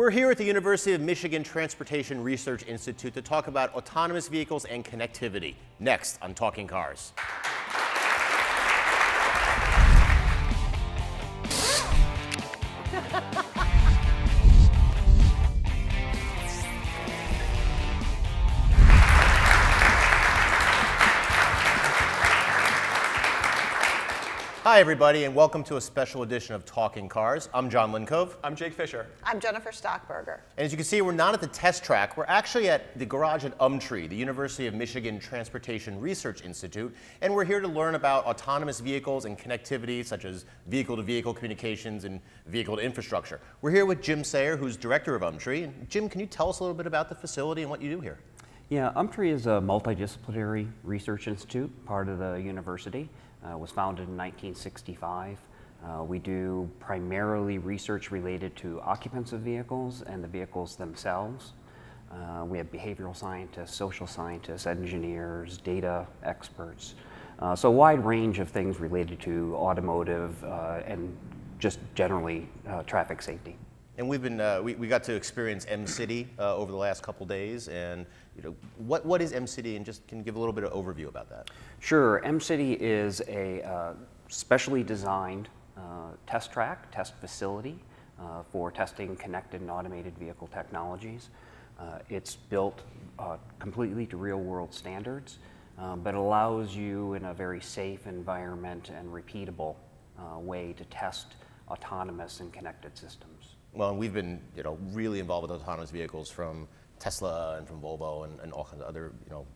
We're here at the University of Michigan Transportation Research Institute to talk about autonomous vehicles and connectivity. Next on Talking Cars. Hi, everybody, and welcome to a special edition of Talking Cars. I'm Jon Linkov. I'm Jake Fisher. I'm Jennifer Stockburger. And as you can see, we're not at the test track. We're actually at the garage at UMTRI, the University of Michigan Transportation Research Institute, and we're here to learn about autonomous vehicles and connectivity, such as vehicle-to-vehicle communications and vehicle-to-infrastructure. We're here with Jim Sayer, who's director of UMTRI. And Jim, can you tell us a little bit about the facility and what you do here? Yeah, UMTRI is a multidisciplinary research institute, part of the university. Was founded in 1965. We do primarily research related to occupants of vehicles and the vehicles themselves. We have behavioral scientists, social scientists, engineers, data experts. So a wide range of things related to automotive and just generally traffic safety. And we've been, we got to experience MCity over the last couple days, and you know, what is MCity, and just can you give a little bit of overview about that? Sure, MCity is a specially designed test track, test facility for testing connected and automated vehicle technologies. It's built completely to real world standards, but allows you in a very safe environment and repeatable way to test autonomous and connected systems. Well, and we've been, you know, really involved with autonomous vehicles from Tesla and from Volvo and all kinds of other, you know,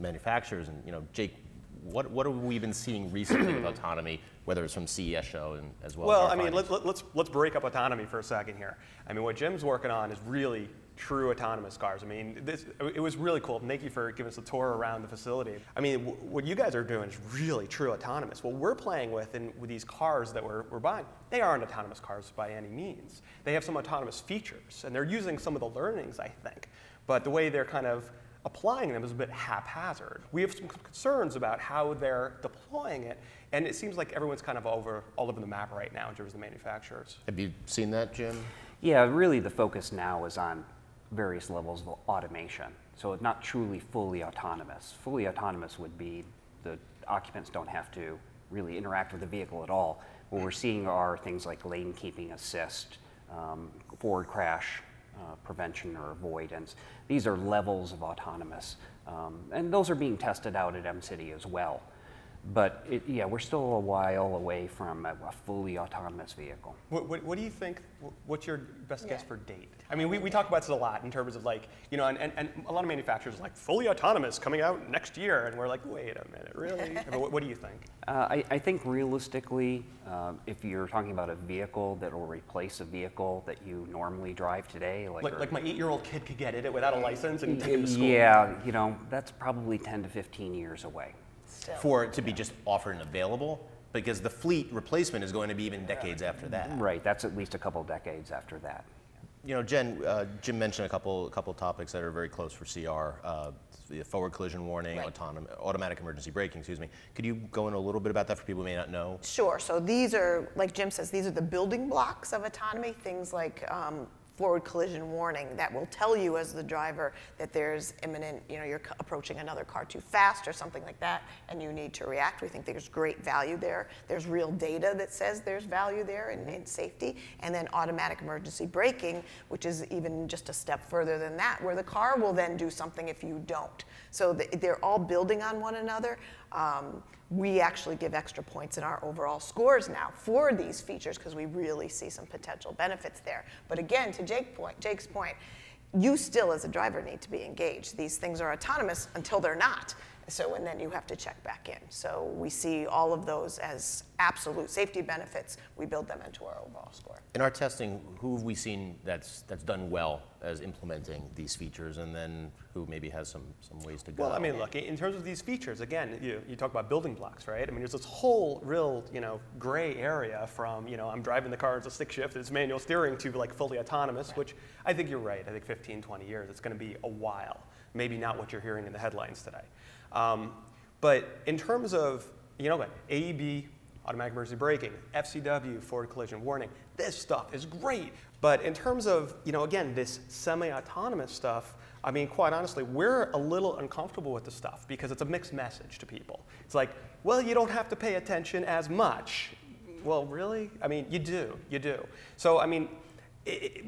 manufacturers. And you know, Jake, what have we been seeing recently with autonomy, whether it's from CES show and as well? Well, as I mean, let's break up autonomy for a second here. I mean, what Jim's working on is really true autonomous cars. I mean, it was really cool. Thank you for giving us a tour around the facility. I mean, what you guys are doing is really true autonomous. What we're playing with in with these cars that we're buying, they aren't autonomous cars by any means. They have some autonomous features, and they're using some of the learnings, I think. But the way they're kind of applying them is a bit haphazard. We have some concerns about how they're deploying it, and it seems like everyone's kind of all over the map right now in terms of the manufacturers. Have you seen that, Jim? Yeah, really the focus now is on various levels of automation. So it's not truly fully autonomous. Fully autonomous would be the occupants don't have to really interact with the vehicle at all. What we're seeing are things like lane keeping assist, forward crash prevention or avoidance. These are levels of autonomous. And those are being tested out at MCity as well. But yeah, we're still a while away from a fully autonomous vehicle. What do you think, what's your best guess for date? I mean, we talk about this a lot in terms of like, you know, and a lot of manufacturers are like, fully autonomous coming out next year. And we're like, wait a minute, really? What do you think? I think realistically, if you're talking about a vehicle that will replace a vehicle that you normally drive today. Like my 8-year-old kid could get it without a license and take it to school. Yeah, you know, that's probably 10 to 15 years away. Still. For it to be just offered and available, because the fleet replacement is going to be even decades after that. Right, that's at least a couple decades after that. You know, Jen, Jim mentioned a couple topics that are very close for CR, the forward collision warning, right. automatic emergency braking, excuse me. Could you go into a little bit about that for people who may not know? Sure, so these are, like Jim says, these are the building blocks of autonomy, things like forward collision warning that will tell you as the driver that there's imminent, you know, you're approaching another car too fast or something like that, and you need to react. We think there's great value there. There's real data that says there's value there in safety. And then automatic emergency braking, which is even just a step further than that, where the car will then do something if you don't. So they're all building on one another. We actually give extra points in our overall scores now for these features because we really see some potential benefits there. But again, to Jake's point, you still as a driver need to be engaged. These things are autonomous until they're not. So, and then you have to check back in. So we see all of those as absolute safety benefits. We build them into our overall score. In our testing, who have we seen that's done well as implementing these features, and then who maybe has some ways to go? Well, I mean, look, in terms of these features, again, you talk about building blocks, right? I mean, there's this whole real, you know, gray area from, you know, I'm driving the car, it's a stick shift, it's manual steering, to like fully autonomous, right. Which I think you're right. I think 15, 20 years, it's going to be a while. Maybe not what you're hearing in the headlines today. But in terms of, you know, AEB, automatic emergency braking, FCW, forward collision warning. This stuff is great. But in terms of, again, this semi-autonomous stuff, I mean, quite honestly, we're a little uncomfortable with the stuff because it's a mixed message to people. It's like, well, you don't have to pay attention as much. Well, really? I mean, you do. You do. So, I mean,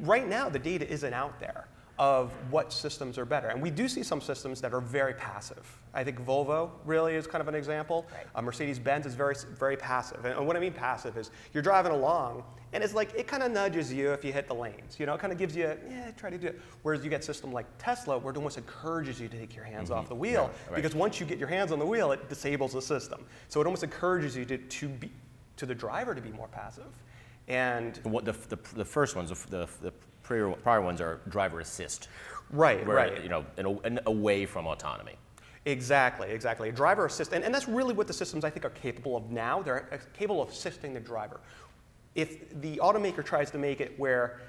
right now, the data isn't out there of what systems are better. And we do see some systems that are very passive. I think Volvo really is kind of an example. Right. Mercedes-Benz is very, very passive. And what I mean passive is you're driving along, and it's like it kind of nudges you if you hit the lanes. It kind of gives you a, try to do it. Whereas you get a system like Tesla where it almost encourages you to take your hands off the wheel. Yeah, right. Because once you get your hands on the wheel, it disables the system. So it almost encourages you to the driver to be more passive. And what the first ones, the prior ones are driver assist, right? Where, right. And away from autonomy. Exactly, exactly. Driver assist, and that's really what the systems I think are capable of now. They're capable of assisting the driver. If the automaker tries to make it where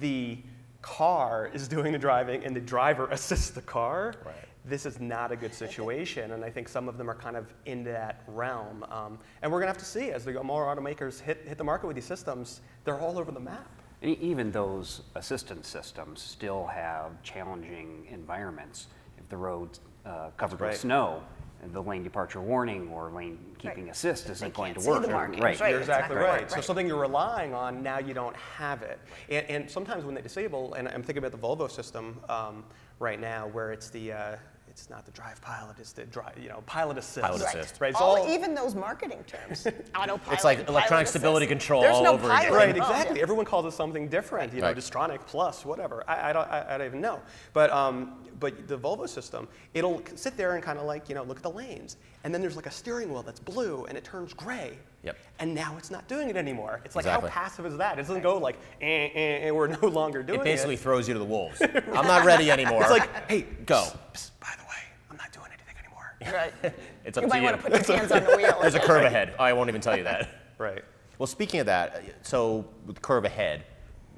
the car is doing the driving and the driver assists the car, right. This is not a good situation, and I think some of them are kind of in that realm. And we're going to have to see as the more automakers hit the market with these systems, they're all over the map. Even those assistance systems still have challenging environments. If the road's covered with snow, and the lane departure warning or lane keeping assist isn't going to work. Right. You're exactly right. So something you're relying on, now you don't have it. And sometimes when they disable, and I'm thinking about the Volvo system right now, where it's the it's not the drive pilot, it's the drive, pilot assist. Pilot assist. Right. It's all even those marketing terms. Autopilot. It's like electronic stability control all over again. Right, exactly. Everyone calls it something different. Distronic plus, whatever. I don't even know. But the Volvo system, it'll sit there and kind of like, look at the lanes. And then there's like a steering wheel that's blue and it turns gray. Yep. And now it's not doing it anymore. It's like, how passive is that? It doesn't go like, and we're no longer doing it. It basically throws you to the wolves. I'm not ready anymore. It's like, hey, go. By the way, I'm not doing anything anymore. Right. It's up to you. You might want to put your hands on the wheel. There's a curve ahead. I won't even tell you that. Right. Well, speaking of that, so with curve ahead,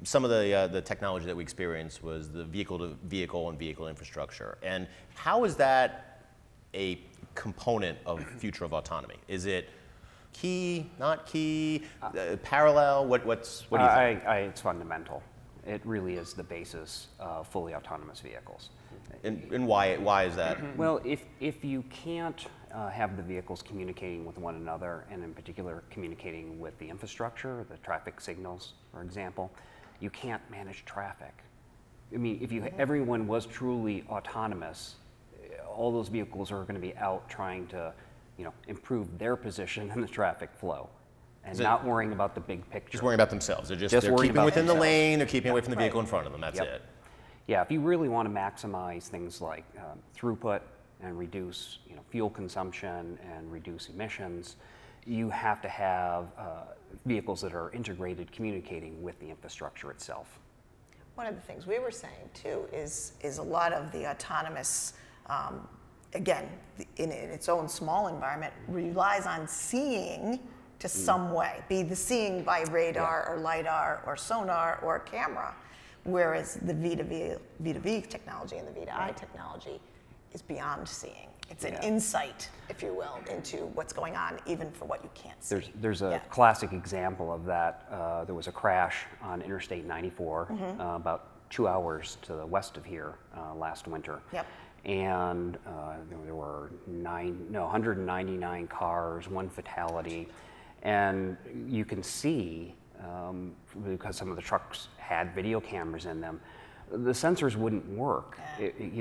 some of the technology that we experienced was the vehicle-to-vehicle and vehicle infrastructure. And how is that a component of the future of autonomy? Is it key, not key, parallel? What do you think? It's fundamental. It really is the basis of fully autonomous vehicles. And why is that? Well, if you can't have the vehicles communicating with one another, and in particular communicating with the infrastructure, the traffic signals, for example, you can't manage traffic. I mean, if everyone was truly autonomous, all those vehicles are going to be out trying to improve their position in the traffic flow. And not worrying about the big picture. Just worrying about themselves. They're just keeping within the lane, they're keeping away from the vehicle in front of them, that's it. Yeah, if you really want to maximize things like throughput and reduce fuel consumption and reduce emissions, you have to have vehicles that are integrated communicating with the infrastructure itself. One of the things we were saying too is a lot of the autonomous, again, in its own small environment, relies on seeing to some way, be the seeing by radar or LIDAR or sonar or camera, whereas the V2V technology and the V2I technology is beyond seeing. It's an insight, if you will, into what's going on, even for what you can't see. There's a classic example of that. There was a crash on Interstate 94 about 2 hours to the west of here last winter. Yep. And there were 199 cars, one fatality. And you can see, because some of the trucks had video cameras in them, the sensors wouldn't work. It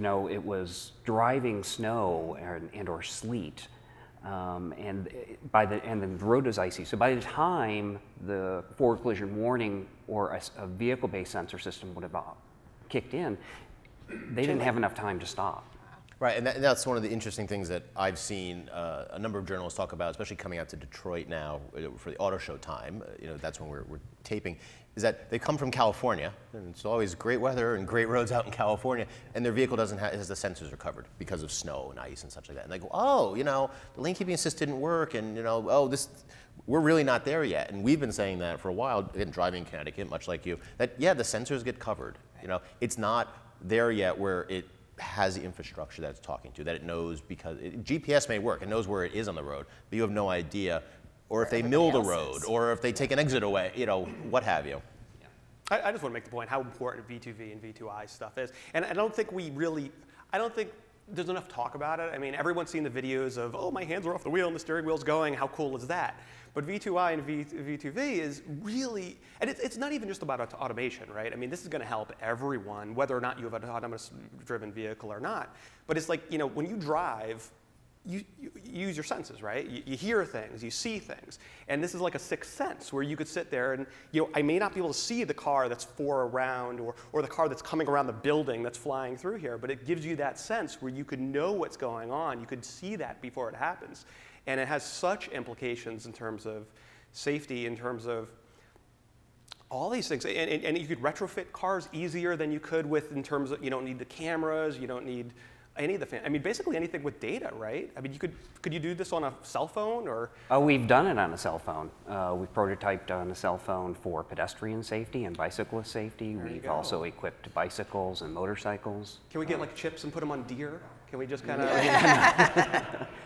was driving snow and or sleet, and the road is icy. So by the time the forward collision warning or a vehicle-based sensor system would have kicked in, they didn't have enough time to stop. Right, and that's one of the interesting things that I've seen a number of journalists talk about, especially coming out to Detroit now for the auto show time. That's when we're taping. Is that they come from California, and it's always great weather and great roads out in California, and their vehicle doesn't have, the sensors are covered because of snow and ice and such like that. And they go, oh, the lane keeping assist didn't work, and oh, we're really not there yet. And we've been saying that for a while, again, driving in Connecticut, much like you. That the sensors get covered. It's not there yet where it has the infrastructure that it's talking to, that it knows, because GPS may work, it knows where it is on the road, but you have no idea or if they mill the road, or if they take an exit away, you know, what have you. Yeah. I just want to make the point how important V2V and V2I stuff is. And I don't think we really, I don't think there's enough talk about it. I mean, everyone's seen the videos of, oh, my hands are off the wheel and the steering wheel's going, how cool is that? But V2I and V2V is really, and it's not even just about automation, right? I mean, this is going to help everyone, whether or not you have an autonomous-driven vehicle or not. But it's like, you know, when you drive, you use your senses, right? You hear things, you see things. And this is like a sixth sense where you could sit there and, you know, I may not be able to see the car that's four around or the car that's coming around the building that's flying through here, but it gives you that sense where you could know what's going on. You could see that before it happens. And it has such implications in terms of safety, in terms of all these things. And you could retrofit cars easier than you could with, in terms of, you don't need the cameras, you don't need any of the, I mean, basically anything with data, right? I mean, you could you do this on a cell phone or? We've done it on a cell phone. We've prototyped on a cell phone for pedestrian safety and bicyclist safety. We've also equipped bicycles and motorcycles. Can we get like chips and put them on deer? Can we just kind of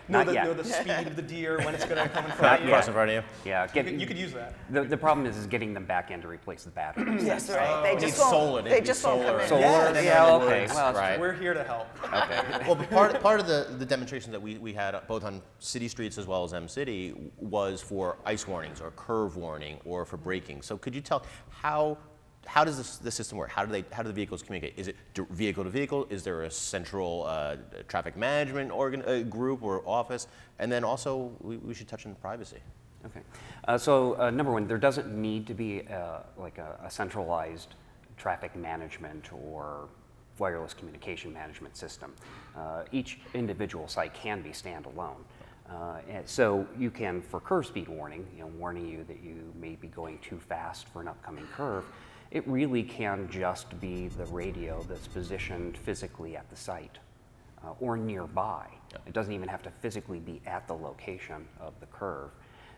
know the speed of the deer, when it's going to come in front of you? Cross in front of you. Yeah. You could use that. The problem is getting them back in to replace the batteries. Yes, right. They just won't come in. Solar. Yeah, okay. Well, right. We're here to help. Okay. Well, but part of the demonstrations that we had, both on city streets as well as MCity, was for ice warnings or curve warning or for braking. So could you tell how does the system work? How do the vehicles communicate? Is it vehicle to vehicle? Is there a central traffic management group or office? And then also, we should touch on privacy. Okay. So number one, there doesn't need to be like a centralized traffic management or wireless communication management system. Each individual site can be standalone. And so you can, for curve speed warning, you know, warning you that you may be going too fast for an upcoming curve. It really can just be the radio that's positioned physically at the site or nearby. Yeah. It doesn't even have to physically be at the location of the curve.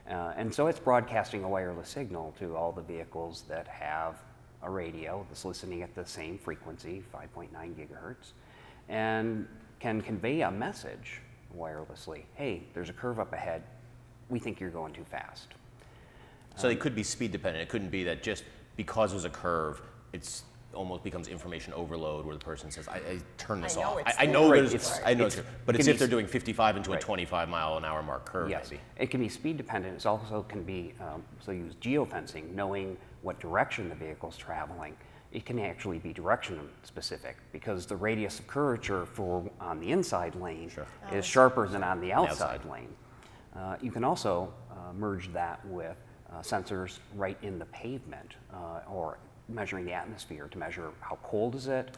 And so it's broadcasting a wireless signal to all the vehicles that have a radio that's listening at the same frequency, 5.9 gigahertz, and can convey a message wirelessly. Hey, there's a curve up ahead. We think you're going too fast. So it could be speed dependent. It couldn't be that just because there's a curve, it's almost becomes information overload where the person says, I turn this off. I know there's, I know it's, but it's if they're doing 55 into a 25 mile an hour mark curve. Yes, maybe. It can be speed dependent. It also can be, so you use geofencing, knowing what direction the vehicle's traveling. It can actually be direction specific because the radius of curvature for on the inside lane is sharper than on the outside lane. You can also merge that with sensors right in the pavement or measuring the atmosphere to measure how cold is it,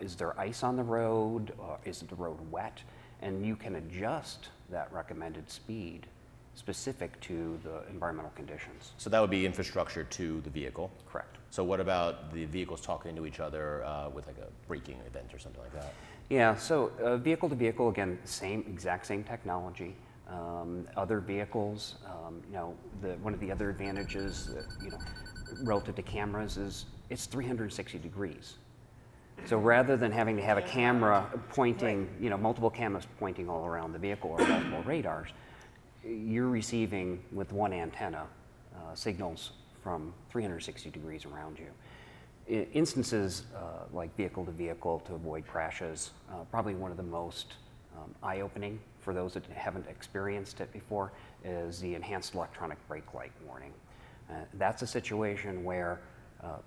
is there ice on the road, is the road wet, and you can adjust that recommended speed specific to the environmental conditions. So that would be infrastructure to the vehicle? Correct. So what about the vehicles talking to each other with like a braking event or something like that? Yeah, so vehicle to vehicle, again, exact same technology. Other vehicles, you know, one of the other advantages, you know, relative to cameras is it's 360 degrees. So rather than having to have a camera pointing, you know, multiple cameras pointing all around the vehicle or multiple radars, you're receiving with one antenna signals from 360 degrees around you. In instances like vehicle to vehicle to avoid crashes, probably one of the most eye-opening for those that haven't experienced it before is the enhanced electronic brake light warning. That's a situation where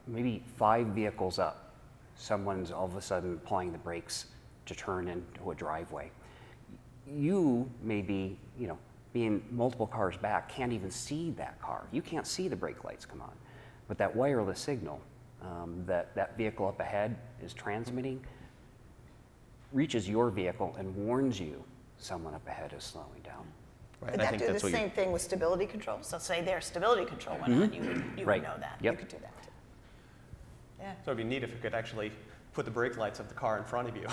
maybe 5 vehicles up, someone's all of a sudden applying the brakes to turn into a driveway. You may be, you know, being multiple cars back, can't even see that car. You can't see the brake lights come on. But that wireless signal that vehicle up ahead is transmitting reaches your vehicle and warns you someone up ahead is slowing down. Right. And I think that's the same thing with stability control. So say there's stability control went on, you would know that. Yep. You could do that too. Yeah. So it'd be neat if you could actually put the brake lights of the car in front of you.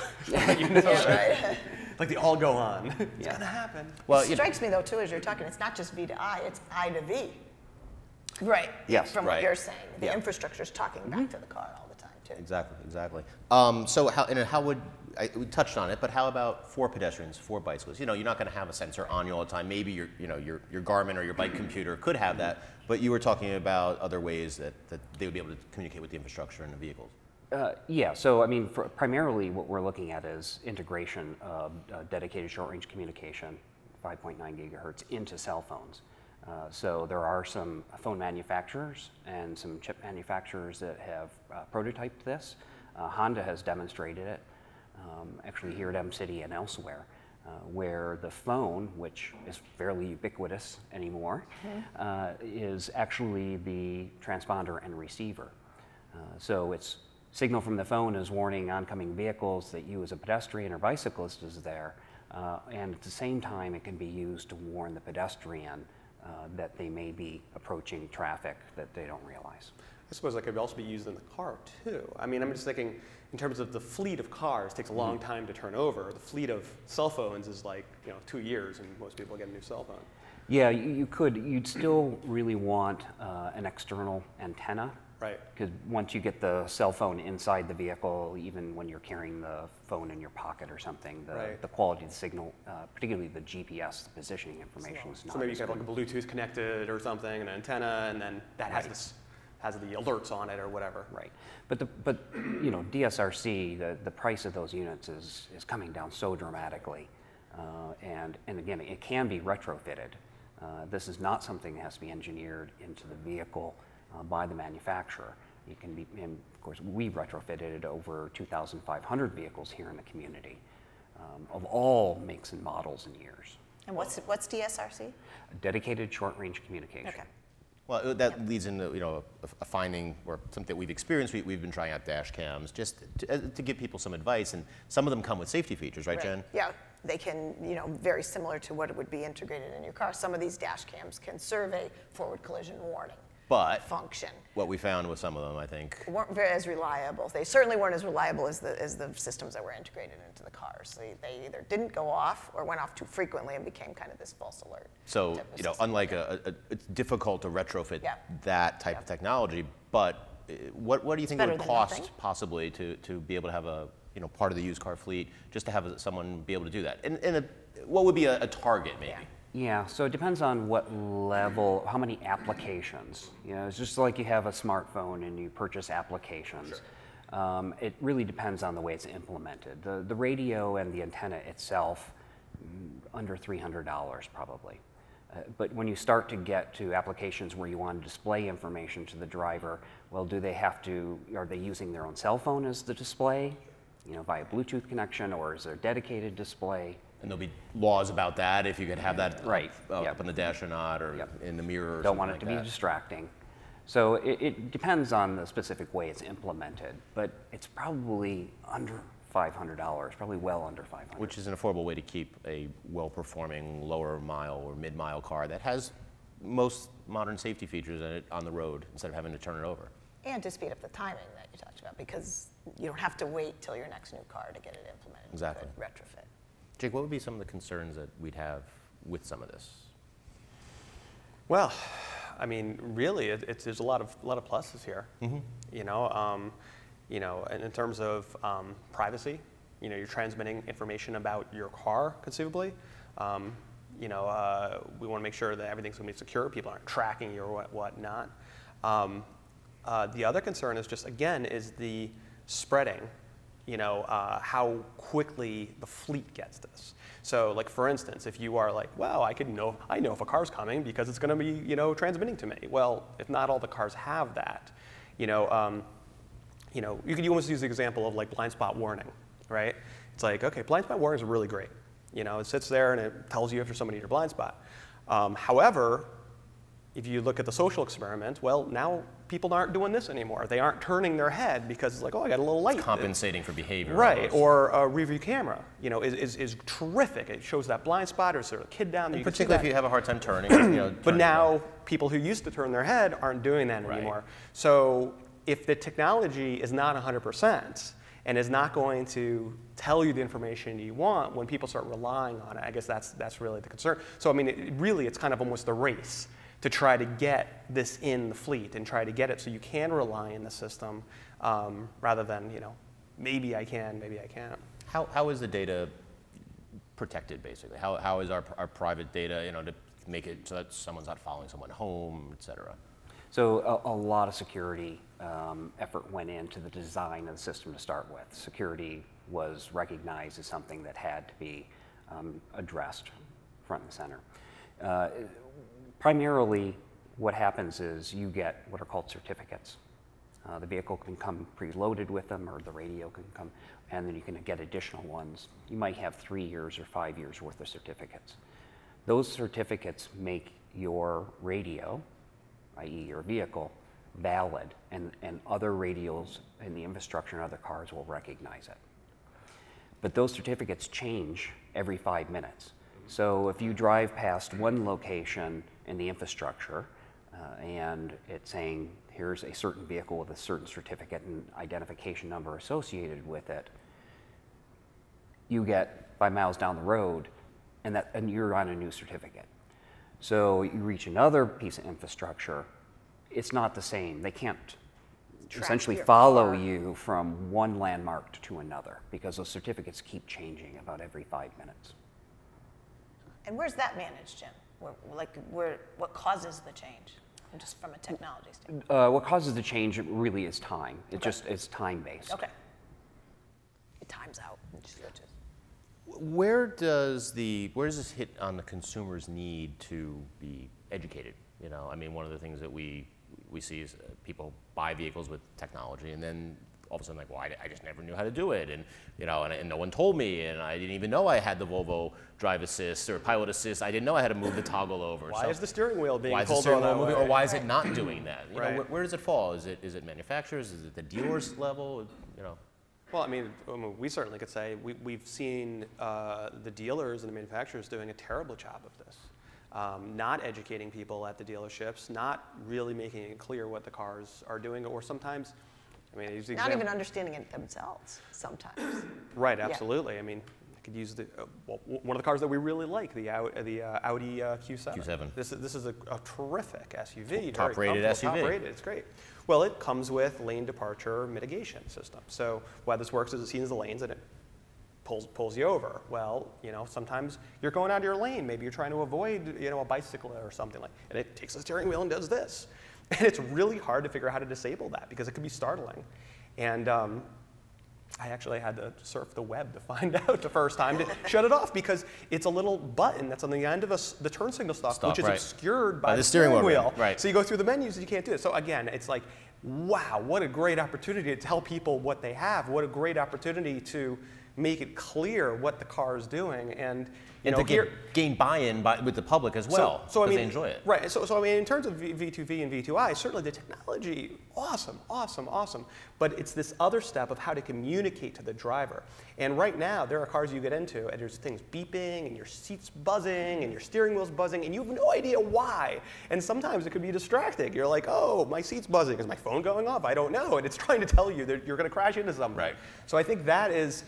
Like they all go on. It's gonna happen. Well, it strikes me though too as you're talking, it's not just V to I, it's I to V. Right. Yes. From what you're saying. The infrastructure is talking back to the car all the time too. Exactly. So how would we touched on it, but how about for pedestrians, for bicycles? You know, you're not going to have a sensor on you all the time. Maybe your, you know, your Garmin or your bike computer could have that, but you were talking about other ways that, they would be able to communicate with the infrastructure and the vehicles. Yeah, so I mean, primarily what we're looking at is integration of dedicated short-range communication, 5.9 gigahertz, into cell phones. So there are some phone manufacturers and some chip manufacturers that have prototyped this. Honda has demonstrated it, actually here at MCity and elsewhere, where the phone, which is fairly ubiquitous anymore, is actually the transponder and receiver. So it's signal from the phone is warning oncoming vehicles that you as a pedestrian or bicyclist is there, and at the same time it can be used to warn the pedestrian that they may be approaching traffic that they don't realize. I suppose that could also be used in the car too. I mean, I'm just thinking in terms of the fleet of cars, it takes a long time to turn over. The fleet of cell phones is like 2 years, and most people get a new cell phone. Yeah, you could. You'd still really want an external antenna. Right. Because once you get the cell phone inside the vehicle, even when you're carrying the phone in your pocket or something, the quality of the signal, particularly the GPS, the positioning information, is not. So maybe you could have like a Bluetooth connected or something, an antenna, and then that has the alerts on it or whatever. Right. But DSRC, the price of those units is coming down so dramatically, and again, it can be retrofitted. This is not something that has to be engineered into the vehicle. By the manufacturer. It can be, and of course, we retrofitted over 2,500 vehicles here in the community of all makes and models and years. And what's DSRC? Dedicated short-range communication. Okay. Well, that leads into a finding or something that we've experienced. We've been trying out dash cams just to give people some advice, and some of them come with safety features, right, Jen? Yeah, they can, very similar to what it would be integrated in your car. Some of these dash cams can survey forward collision warning. But function. What we found with some of them, I think, weren't as reliable. They certainly weren't as reliable as the systems that were integrated into the cars. They either didn't go off or went off too frequently and became kind of this false alert. So unlike it's difficult to retrofit that type of technology. But what do you think it would cost possibly to be able to have a part of the used car fleet just to have someone be able to do that? And what would be a target maybe? Yeah. Yeah, so it depends on what level, how many applications. It's just like you have a smartphone and you purchase applications. Sure. It really depends on the way it's implemented. The radio and the antenna itself, under $300 probably. But when you start to get to applications where you want to display information to the driver, well, do they have to, are they using their own cell phone as the display, via Bluetooth connection, or is there a dedicated display? And there'll be laws about that, if you could have that up on the dash or not, or in the mirror or something like that. Don't want it to be distracting. So it depends on the specific way it's implemented, but it's probably under $500, probably well under $500. Which is an affordable way to keep a well-performing lower mile or mid-mile car that has most modern safety features in it on the road instead of having to turn it over. And to speed up the timing that you talked about, because you don't have to wait till your next new car to get it implemented. Exactly. Retrofit. Jake, what would be some of the concerns that we'd have with some of this? Well, I mean, really, there's a lot of pluses here. Mm-hmm. In terms of privacy, you're transmitting information about your car, conceivably. We want to make sure that everything's going to be secure. People aren't tracking you or whatnot. The other concern is just again the spreading. How quickly the fleet gets this. So, like for instance, if you are like, well, I know if a car's coming because it's going to be, transmitting to me. Well, if not all the cars have that, you could almost use the example of like blind spot warning, right? It's like, okay, blind spot warnings are really great. It sits there and it tells you if there's somebody in your blind spot. However, if you look at the social experiment, well, now people aren't doing this anymore. They aren't turning their head because it's like, oh, I got a little light. It's compensating for behavior. Right, almost. Or a rear view camera is terrific. It shows that blind spot, or sort of a kid down there. You particularly if you have a hard time turning. But now people who used to turn their head aren't doing that anymore. So if the technology is not 100% and is not going to tell you the information you want when people start relying on it, I guess that's really the concern. So I mean, it's kind of almost the race to try to get this in the fleet and try to get it so you can rely on the system rather than maybe I can, maybe I can't. How is the data protected, basically? How is our private data, to make it so that someone's not following someone home, et cetera? So a lot of security effort went into the design of the system to start with. Security was recognized as something that had to be addressed front and center. Primarily, what happens is you get what are called certificates. The vehicle can come preloaded with them, or the radio can come, and then you can get additional ones. You might have 3 years or 5 years worth of certificates. Those certificates make your radio, i.e. your vehicle, valid, and other radios in the infrastructure and other cars will recognize it. But those certificates change every 5 minutes. So if you drive past one location in the infrastructure and it's saying, here's a certain vehicle with a certain certificate and identification number associated with it, you get 5 miles down the road and you're on a new certificate. So you reach another piece of infrastructure, it's not the same. They can't essentially follow you from one landmark to another because those certificates keep changing about every 5 minutes. And where's that managed, Jim? What causes the change, just from a technology standpoint? What causes the change really is time. It's time-based. Okay. It times out and just switches. Where does this hit on the consumer's need to be educated? I mean, one of the things that we see is people buy vehicles with technology, and then all of a sudden, like, well, I just never knew how to do it, and no one told me, and I didn't even know I had the Volvo drive assist or pilot assist. I didn't know I had to move the toggle over. Why is the steering wheel being pulled on that way? Or why is it not doing that? Where does it fall? Is it manufacturers? Is it the dealer's level? Well, I mean, we certainly could say we've seen the dealers and the manufacturers doing a terrible job of this. Not educating people at the dealerships, not really making it clear what the cars are doing, or sometimes, not even understanding it themselves sometimes. Right, absolutely. Yeah. I mean, I could use one of the cars that we really like, the Audi Q7. Q7. This is a terrific SUV. Top-rated SUV. Top-rated, it's great. Well, it comes with lane departure mitigation system. So why this works is it sees the lanes and it pulls you over. Well, sometimes you're going out of your lane. Maybe you're trying to avoid, a bicycle or something like that. And it takes the steering wheel and does this. And it's really hard to figure out how to disable that because it could be startling. And I actually had to surf the web to find out the first time to shut it off because it's a little button that's on the end of the turn signal stop which is obscured by the steering wheel. Right. So you go through the menus and you can't do it. So again, it's like, wow, what a great opportunity to tell people what they have. What a great opportunity to make it clear what the car is doing, and to gain buy-in with the public as well, because they enjoy it. Right, so I mean, in terms of V2V and V2I, certainly the technology, awesome. But it's this other step of how to communicate to the driver. And right now, there are cars you get into, and there's things beeping, and your seat's buzzing, and your steering wheel's buzzing, and you have no idea why. And sometimes it could be distracting. You're like, oh, my seat's buzzing. Is my phone going off? I don't know. And it's trying to tell you that you're going to crash into something. Right. So I think that is...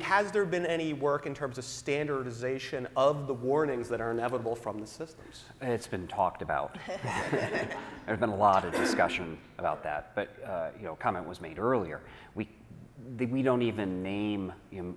has there been any work in terms of standardization of the warnings that are inevitable from the systems? It's been talked about. There's been a lot of discussion about that. But a comment was made earlier. We don't even name,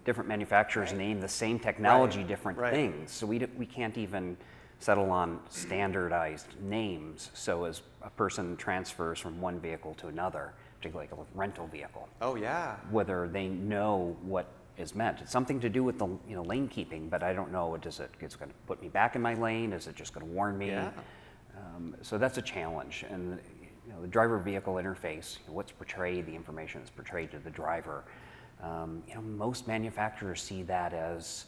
different manufacturers name the same technology different things. So we can't even settle on standardized names. So as a person transfers from one vehicle to another, particularly like a rental vehicle. Oh yeah. Whether they know what is meant. It's something to do with the lane keeping, but I don't know. It's going to put me back in my lane? Is it just going to warn me? Yeah. So that's a challenge. And the driver-vehicle interface, what's portrayed, the information that's portrayed to the driver. Most manufacturers see that as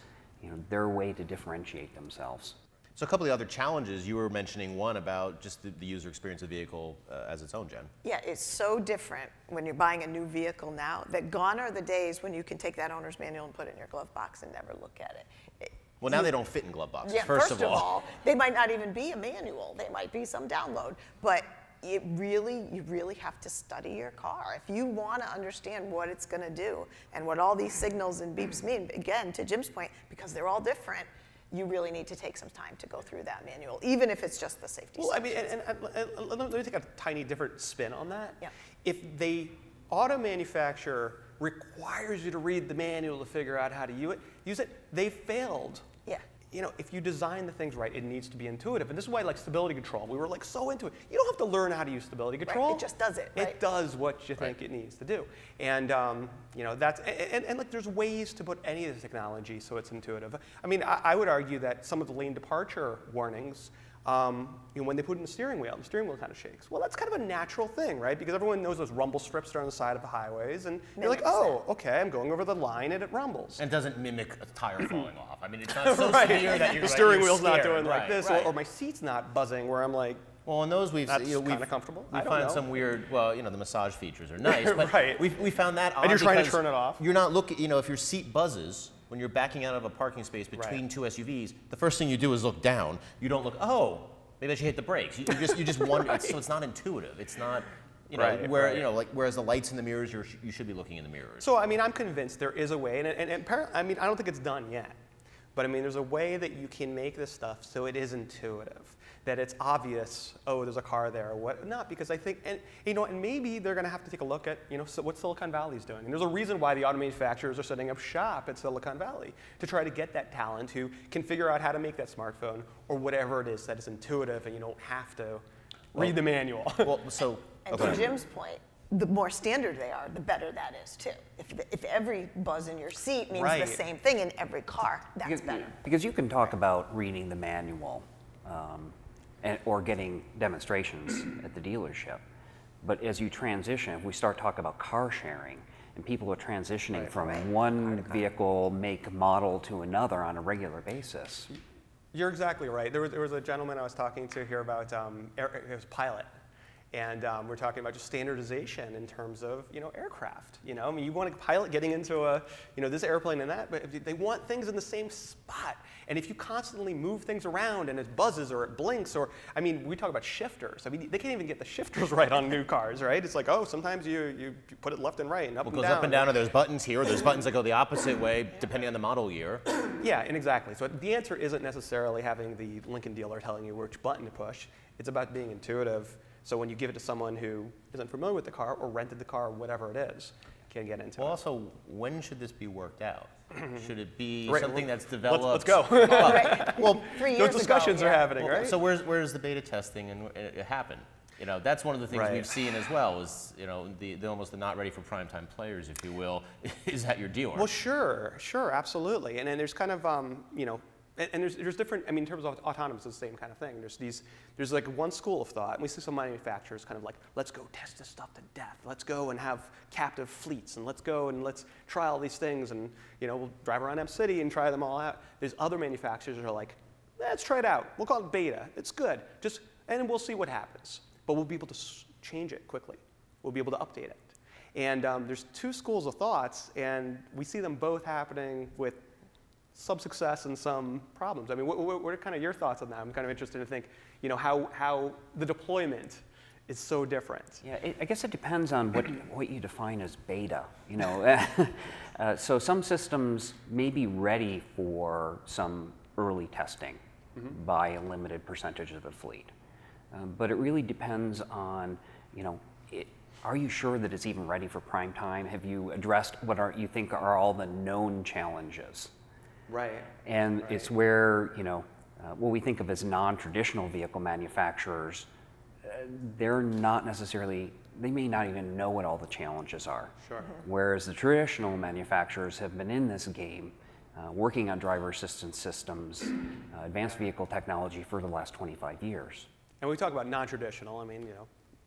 their way to differentiate themselves. So a couple of the other challenges, you were mentioning one about just the user experience of the vehicle as its own, Jen. Yeah, it's so different when you're buying a new vehicle now that gone are the days when you can take that owner's manual and put it in your glove box and never look at it. Now they don't fit in glove boxes, yeah, first of all. They might not even be a manual. They might be some download. But you really have to study your car. If you want to understand what it's going to do and what all these signals and beeps mean, again, to Jim's point, because they're all different, you really need to take some time to go through that manual, even if it's just the safety. Well, I mean, and let me take a tiny different spin on that. Yeah. If they auto manufacturer requires you to read the manual to figure out how to use it, they failed. Yeah. You know, if you design the things right, it needs to be intuitive. And this is why, like, stability control, we were, like, so into it. You don't have to learn how to use stability control. Right. It just does it, right? It does what you think it needs to do. And, you know, that's, and like, there's ways to put any of this technology so it's intuitive. I mean, I would argue that some of the lane departure warnings, you know, when they put it in the steering wheel kind of shakes. Well, that's kind of a natural thing, right? Because everyone knows those rumble strips are on the side of the highways, and you're like, oh, okay, I'm going over the line, and it rumbles. And it doesn't mimic a tire falling off. I mean, it's not so severe that you're steering wheel's not doing like this, or my seat's not buzzing where I'm like, well, in those, we've kind of comfortable. We find some weird. Well, you know, the massage features are nice, but we found that odd. And you're trying to turn it off. You're not looking. You know, if your seat buzzes when you're backing out of a parking space between two SUVs, the first thing you do is look down. You don't look, oh, maybe I should hit the brakes. You just wonder. So it's not intuitive. It's not, you know, you know, like, whereas the lights in the mirrors, you should be looking in the mirrors. So I mean, I'm convinced there is a way, and apparently, I mean, I don't think it's done yet, but I mean, there's a way that you can make this stuff so it is intuitive, that it's obvious. Oh, there's a car there, or what not? Because I think, and you know, and maybe they're going to have to take a look at, you know, what Silicon Valley is doing. And there's a reason why the auto manufacturers are setting up shop at Silicon Valley, to try to get that talent who can figure out how to make that smartphone or whatever it is that is intuitive, and you don't have to read the manual. Well, so and to Jim's point, the more standard they are, the better that is too. If every buzz in your seat means the same thing in every car, that's better. Because you can talk about reading the manual. Or getting demonstrations at the dealership. But as you transition, if we start talking about car sharing, and people are transitioning from one vehicle make model to another on a regular basis. You're exactly right. There was a gentleman I was talking to here about, it was Pilot. And we're talking about just standardization in terms of, you know, aircraft. You know, I mean, you want a pilot getting into a, you know, this airplane and that, but they want things in the same spot. And if you constantly move things around and it buzzes or it blinks, or, I mean, we talk about shifters. I mean, they can't even get the shifters right on new cars, right? It's like, oh, sometimes you put it left and right and up and down. It goes up and down, or there's buttons here, or there's buttons that go the opposite way, depending on the model year. Yeah, and exactly. So the answer isn't necessarily having the Lincoln dealer telling you which button to push. It's about being intuitive. So when you give it to someone who isn't familiar with the car or rented the car or whatever it is, can get into it. Also, when should this be worked out? Should it be something that's developed? Let's go. Well, 3 years those discussions are happening, right? So where's the beta testing and it happened? You know, that's one of the things we've seen as well, is, you know, the almost the not ready for primetime players, if you will, is at your dealer. Well, sure, absolutely. And then there's kind of, you know, and there's different, I mean, in terms of autonomous, it's the same kind of thing. There's like one school of thought, and we see some manufacturers kind of like, let's go test this stuff to death. Let's go and have captive fleets, and let's go and let's try all these things, and, you know, we'll drive around MCity and try them all out. There's other manufacturers that are like, let's try it out. We'll call it beta. It's good. Just, and we'll see what happens. But we'll be able to change it quickly. We'll be able to update it. And there's two schools of thoughts, and we see them both happening with some success and some problems. I mean, what are kind of your thoughts on that? I'm kind of interested to think, you know, how the deployment is so different. Yeah, I guess it depends on what you define as beta. You know, so some systems may be ready for some early testing by a limited percentage of the fleet, but it really depends on, you know, are you sure that it's even ready for prime time? Have you addressed what you think are all the known challenges? Right. And it's where, you know, what we think of as non-traditional vehicle manufacturers, they're not necessarily, they may not even know what all the challenges are. Sure. Whereas the traditional manufacturers have been in this game, working on driver assistance systems, advanced vehicle technology for the last 25 years. And we talk about non-traditional, I mean, you know,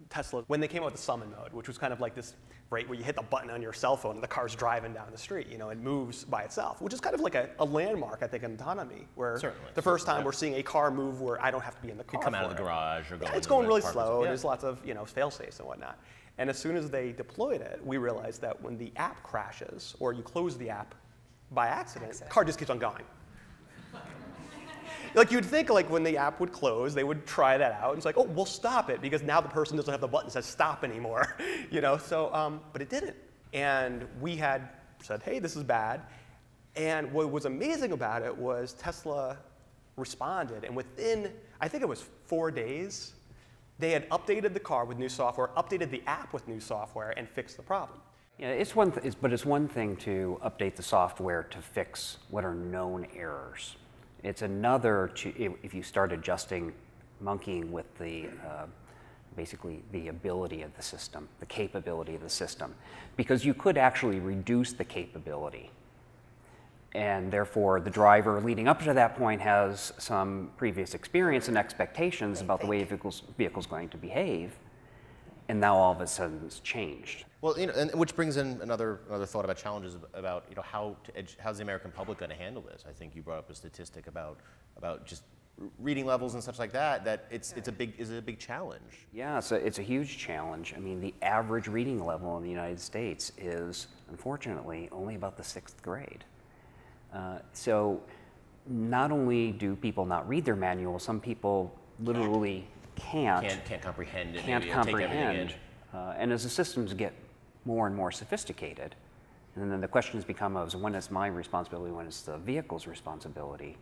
Tesla, when they came out with the summon mode, which was kind of like this, right, where you hit the button on your cell phone and the car's driving down the street, you know, it moves by itself, which is kind of like a landmark, I think, in autonomy, where the first time we're seeing a car move where I don't have to be in the car. You come out of the garage or go. Yeah, it's going really slow, and there's lots of, you know, fail-safes and whatnot. And as soon as they deployed it, we realized that when the app crashes or you close the app by accident, the car just keeps on going. Like, you'd think, like, when the app would close, they would try that out. And it's like, oh, we'll stop it, because now the person doesn't have the button that says stop anymore, you know? So, but it didn't. And we had said, hey, this is bad. And what was amazing about it was Tesla responded. And within, I think it was 4 days, They had updated the car with new software, updated the app with new software, and fixed the problem. Yeah, it's one but it's one thing to update the software to fix what are known errors. It's another to, if you start adjusting, monkeying with the basically the ability of the system, the capability of the system, because you could actually reduce the capability. And therefore, the driver leading up to that point has some previous experience and expectations about the way a vehicle's going to behave, and now all of a sudden it's changed. Well, you know, and which brings in another thought about challenges about, you know, how's the American public going to handle this? I think you brought up a statistic about just reading levels and such like that. That it's a big challenge. Yeah, so it's a huge challenge. I mean, the average reading level in the United States is unfortunately only about the 6th grade. So not only do people not read their manual, some people literally can't comprehend it. Can't comprehend. Take and as the systems get more and more sophisticated, and then the questions become of when is my responsibility, when is the vehicle's responsibility,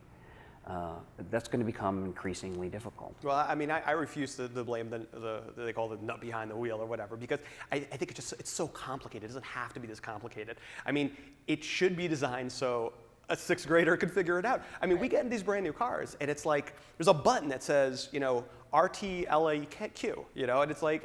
that's going to become increasingly difficult. Well, I mean, I refuse to blame the they call the nut behind the wheel or whatever, because I think it's so complicated. It doesn't have to be this complicated. I mean, it should be designed so a 6th grader could figure it out. I mean, we get in these brand new cars, and it's like there's a button that says, you know, RTLAQ, you know, and it's like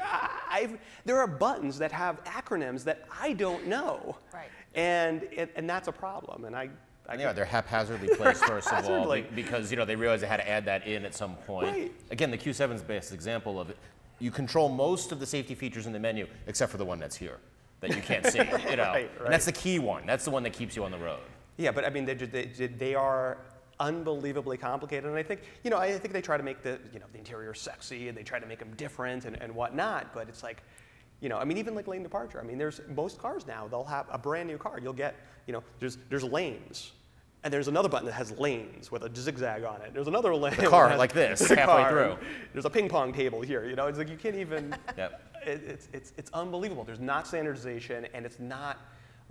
there are buttons that have acronyms that I don't know, right? And that's a problem, and yeah, they're haphazardly placed, first of all, because, you know, they realized they had to add that in at some point. Right. Again, the Q7's best example of it. You control most of the safety features in the menu, except for the one that's here, that you can't see, you know. Right. And that's the key one. That's the one that keeps you on the road. Yeah, but I mean, they are unbelievably complicated, and I think, you know, I think they try to make the, you know, the interior sexy, and they try to make them different and whatnot, but it's like, you know, I mean, even like lane departure. I mean, there's most cars now, they'll have a brand new car. You'll get, you know, there's lanes. And there's another button that has lanes with a zigzag on it. There's another lane. The car like this, halfway through. There's a ping pong table here, you know. It's like you can't even, yep. It's unbelievable. There's not standardization, and it's not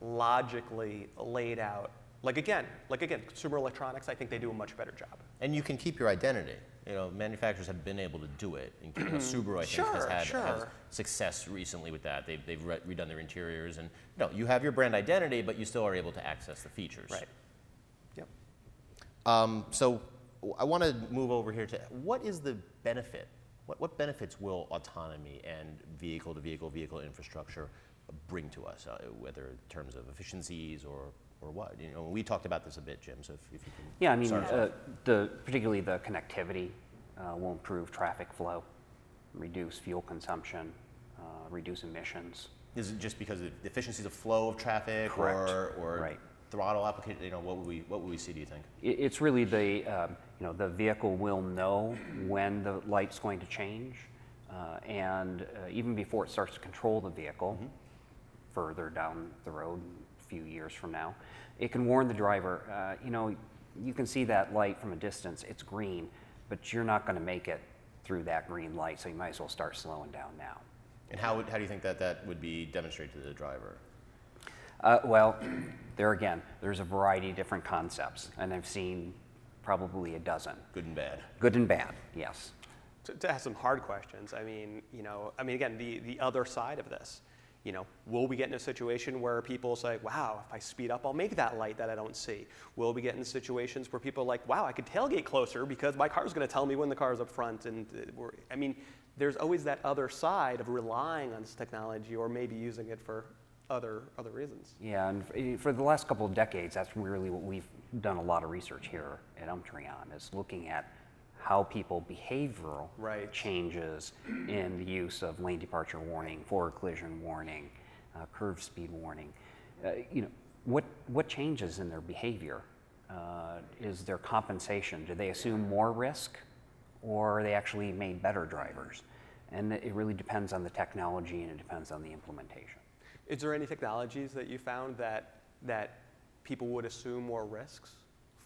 logically laid out. Like again, consumer electronics, I think they do a much better job. And you can keep your identity. You know, manufacturers have been able to do it. And, you know, Subaru, I think, has had success recently with that. They've redone their interiors, and you know, you have your brand identity, but you still are able to access the features. Right. Yep. So I want to move over here to what is the benefit? What benefits will autonomy and vehicle-to-vehicle vehicle infrastructure bring to us, whether in terms of efficiencies or what? You know, we talked about this a bit, Jim, so if you can... Yeah, I mean, particularly the connectivity will improve traffic flow, reduce fuel consumption, reduce emissions. Is it just because of the efficiencies of flow of traffic? Correct. Or right. Throttle application? You know, what would we see, do you think? It's really the, you know, the vehicle will know when the light's going to change, and even before it starts to control the vehicle, mm-hmm. further down the road, few years from now, it can warn the driver, you know, you can see that light from a distance, it's green, but you're not going to make it through that green light, so you might as well start slowing down now. And how do you think that would be demonstrated to the driver? Well, there again, there's a variety of different concepts, and I've seen probably a dozen. Good and bad. Good and bad, yes. To ask some hard questions, I mean, you know, I mean, again, the other side of this. You know, will we get in a situation where people say, wow, if I speed up, I'll make that light that I don't see? Will we get in situations where people are like, wow, I could tailgate closer because my car's going to tell me when the car's up front? And I mean, there's always that other side of relying on this technology or maybe using it for other reasons. Yeah, and for the last couple of decades, that's really what we've done a lot of research here at UMTRI on, is looking at how people behavioral changes in the use of lane departure warning, forward collision warning, curve speed warning. You know, what changes in their behavior? Is there compensation? Do they assume more risk, or are they actually made better drivers? And it really depends on the technology, and it depends on the implementation. Is there any technologies that you found that people would assume more risks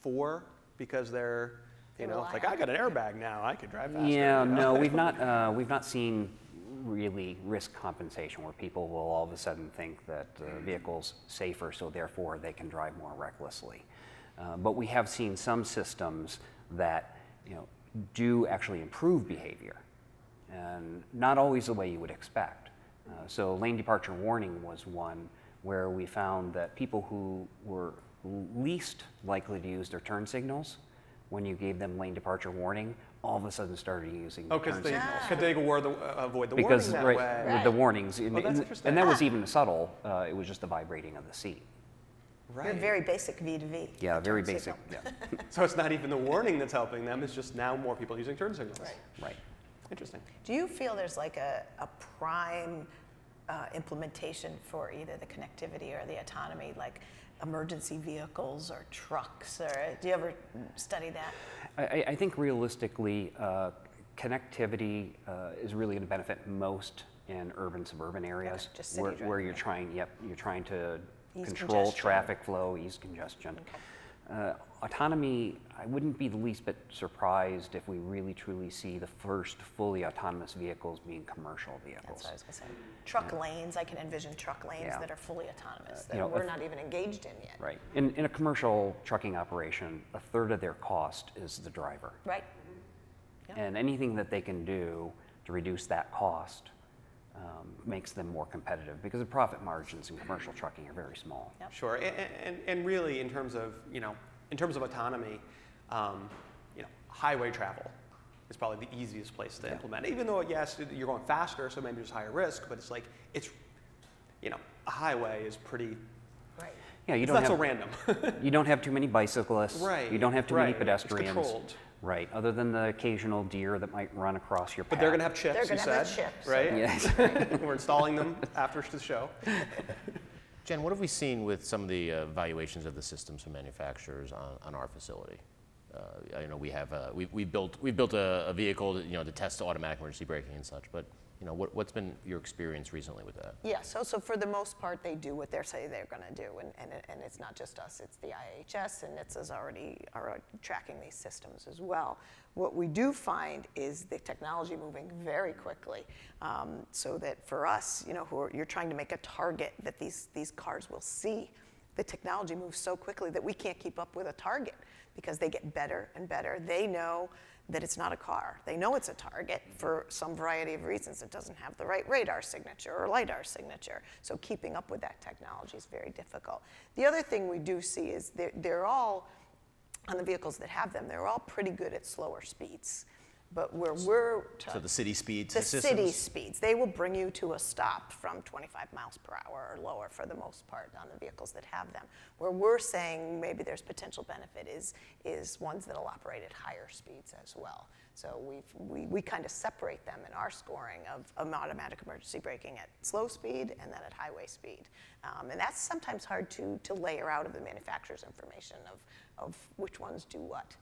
for because they're, you know, it's like, I got an airbag now, I could drive faster. Yeah, you know? No, we've not seen really risk compensation where people will all of a sudden think that the vehicle's safer, so therefore they can drive more recklessly. But we have seen some systems that, you know, do actually improve behavior. and not always the way you would expect. So lane departure warning was one where we found that people who were least likely to use their turn signals, when you gave them lane departure warning, all of a sudden started using turn signals. Oh, because they avoid the warnings that way. Right. The warnings. Oh, that's interesting. And that was even subtle. It was just the vibrating of the seat. Right. Very basic V2V. Yeah, very basic. Yeah. So it's not even the warning that's helping them. It's just now more people using turn signals. Right. Right. Interesting. Do you feel there's like a prime implementation for either the connectivity or the autonomy, like emergency vehicles or trucks? Or do you ever study that? I think realistically, connectivity is really going to benefit most in urban, suburban areas where you're trying. Yep, you're trying to control traffic flow, ease congestion. Okay. Autonomy, I wouldn't be the least bit surprised if we really truly see the first fully autonomous vehicles being commercial vehicles. That's what I was going to say. Truck lanes, I can envision truck lanes that are fully autonomous that we're not even engaged in yet. Right. In a commercial trucking operation, a third of their cost is the driver. Right. Mm-hmm. Yep. And anything that they can do to reduce that cost makes them more competitive, because the profit margins in commercial trucking are very small. Yep. Sure, and really in terms of autonomy, highway travel is probably the easiest place to implement. Even though yes, you're going faster, so maybe there's higher risk, but it's like a highway is pretty. Right. Yeah, you don't have, so random. You don't have too many bicyclists. Right. You don't have too many pedestrians. It's controlled. Right, other than the occasional deer that might run across your path. But they're going to have chips, you said, right? Yes. We're installing them after the show. Jen, what have we seen with some of the valuations of the systems from manufacturers on our facility? We've built a vehicle, to test automatic emergency braking and such, but what's been your experience recently with that? Yeah, so for the most part, they do what they're saying they're going to do, and it's not just us, it's the IHS, and NHTSA's already are tracking these systems as well. What we do find is the technology moving very quickly, so that for us, you're trying to make a target that these cars will see. The technology moves so quickly that we can't keep up with a target because they get better and better. They know that it's not a car. They know it's a target for some variety of reasons. It doesn't have the right radar signature or LIDAR signature. So keeping up with that technology is very difficult. The other thing we do see is they're all, on the vehicles that have them, they're all pretty good at slower speeds. But where we're... So the city speeds? The city speeds. They will bring you to a stop from 25 miles per hour or lower for the most part on the vehicles that have them. Where we're saying maybe there's potential benefit is ones that will operate at higher speeds as well. So we kind of separate them in our scoring of automatic emergency braking at slow speed and then at highway speed. And that's sometimes hard to layer out of the manufacturer's information of which ones do what.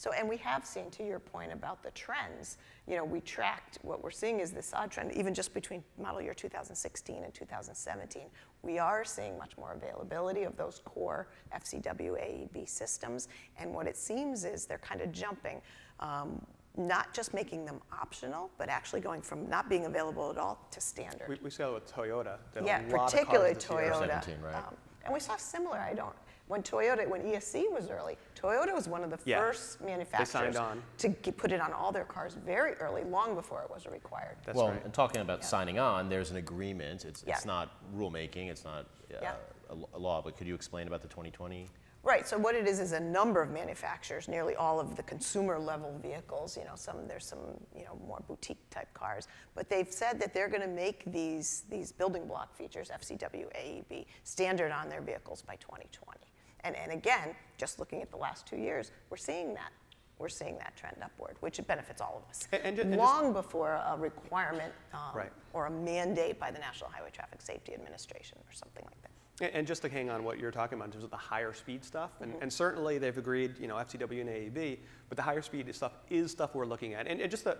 So, and we have seen, to your point about the trends, we tracked, what we're seeing is this odd trend, even just between model year 2016 and 2017, we are seeing much more availability of those core FCW AEB systems, and what it seems is they're kind of jumping, not just making them optional, but actually going from not being available at all to standard. We saw that with Toyota. Yeah, particularly Toyota. And we saw similar, when ESC was early, Toyota was one of the first manufacturers to put it on all their cars very early, long before it was required. That's right. And talking about signing on, there's an agreement. It's not rulemaking, it's not a law, but could you explain about the 2020? Right, so what it is a number of manufacturers, nearly all of the consumer level vehicles, there's some more boutique type cars, but they've said that they're gonna make these building block features, FCW, AEB, standard on their vehicles by 2020. And again, just looking at the last 2 years, we're seeing that trend upward, which benefits all of us. Long before a requirement or a mandate by the National Highway Traffic Safety Administration or something like that. And just to hang on what you're talking about in terms of the higher speed stuff, and certainly they've agreed, FCW and AEB, but the higher speed stuff is stuff we're looking at. And just to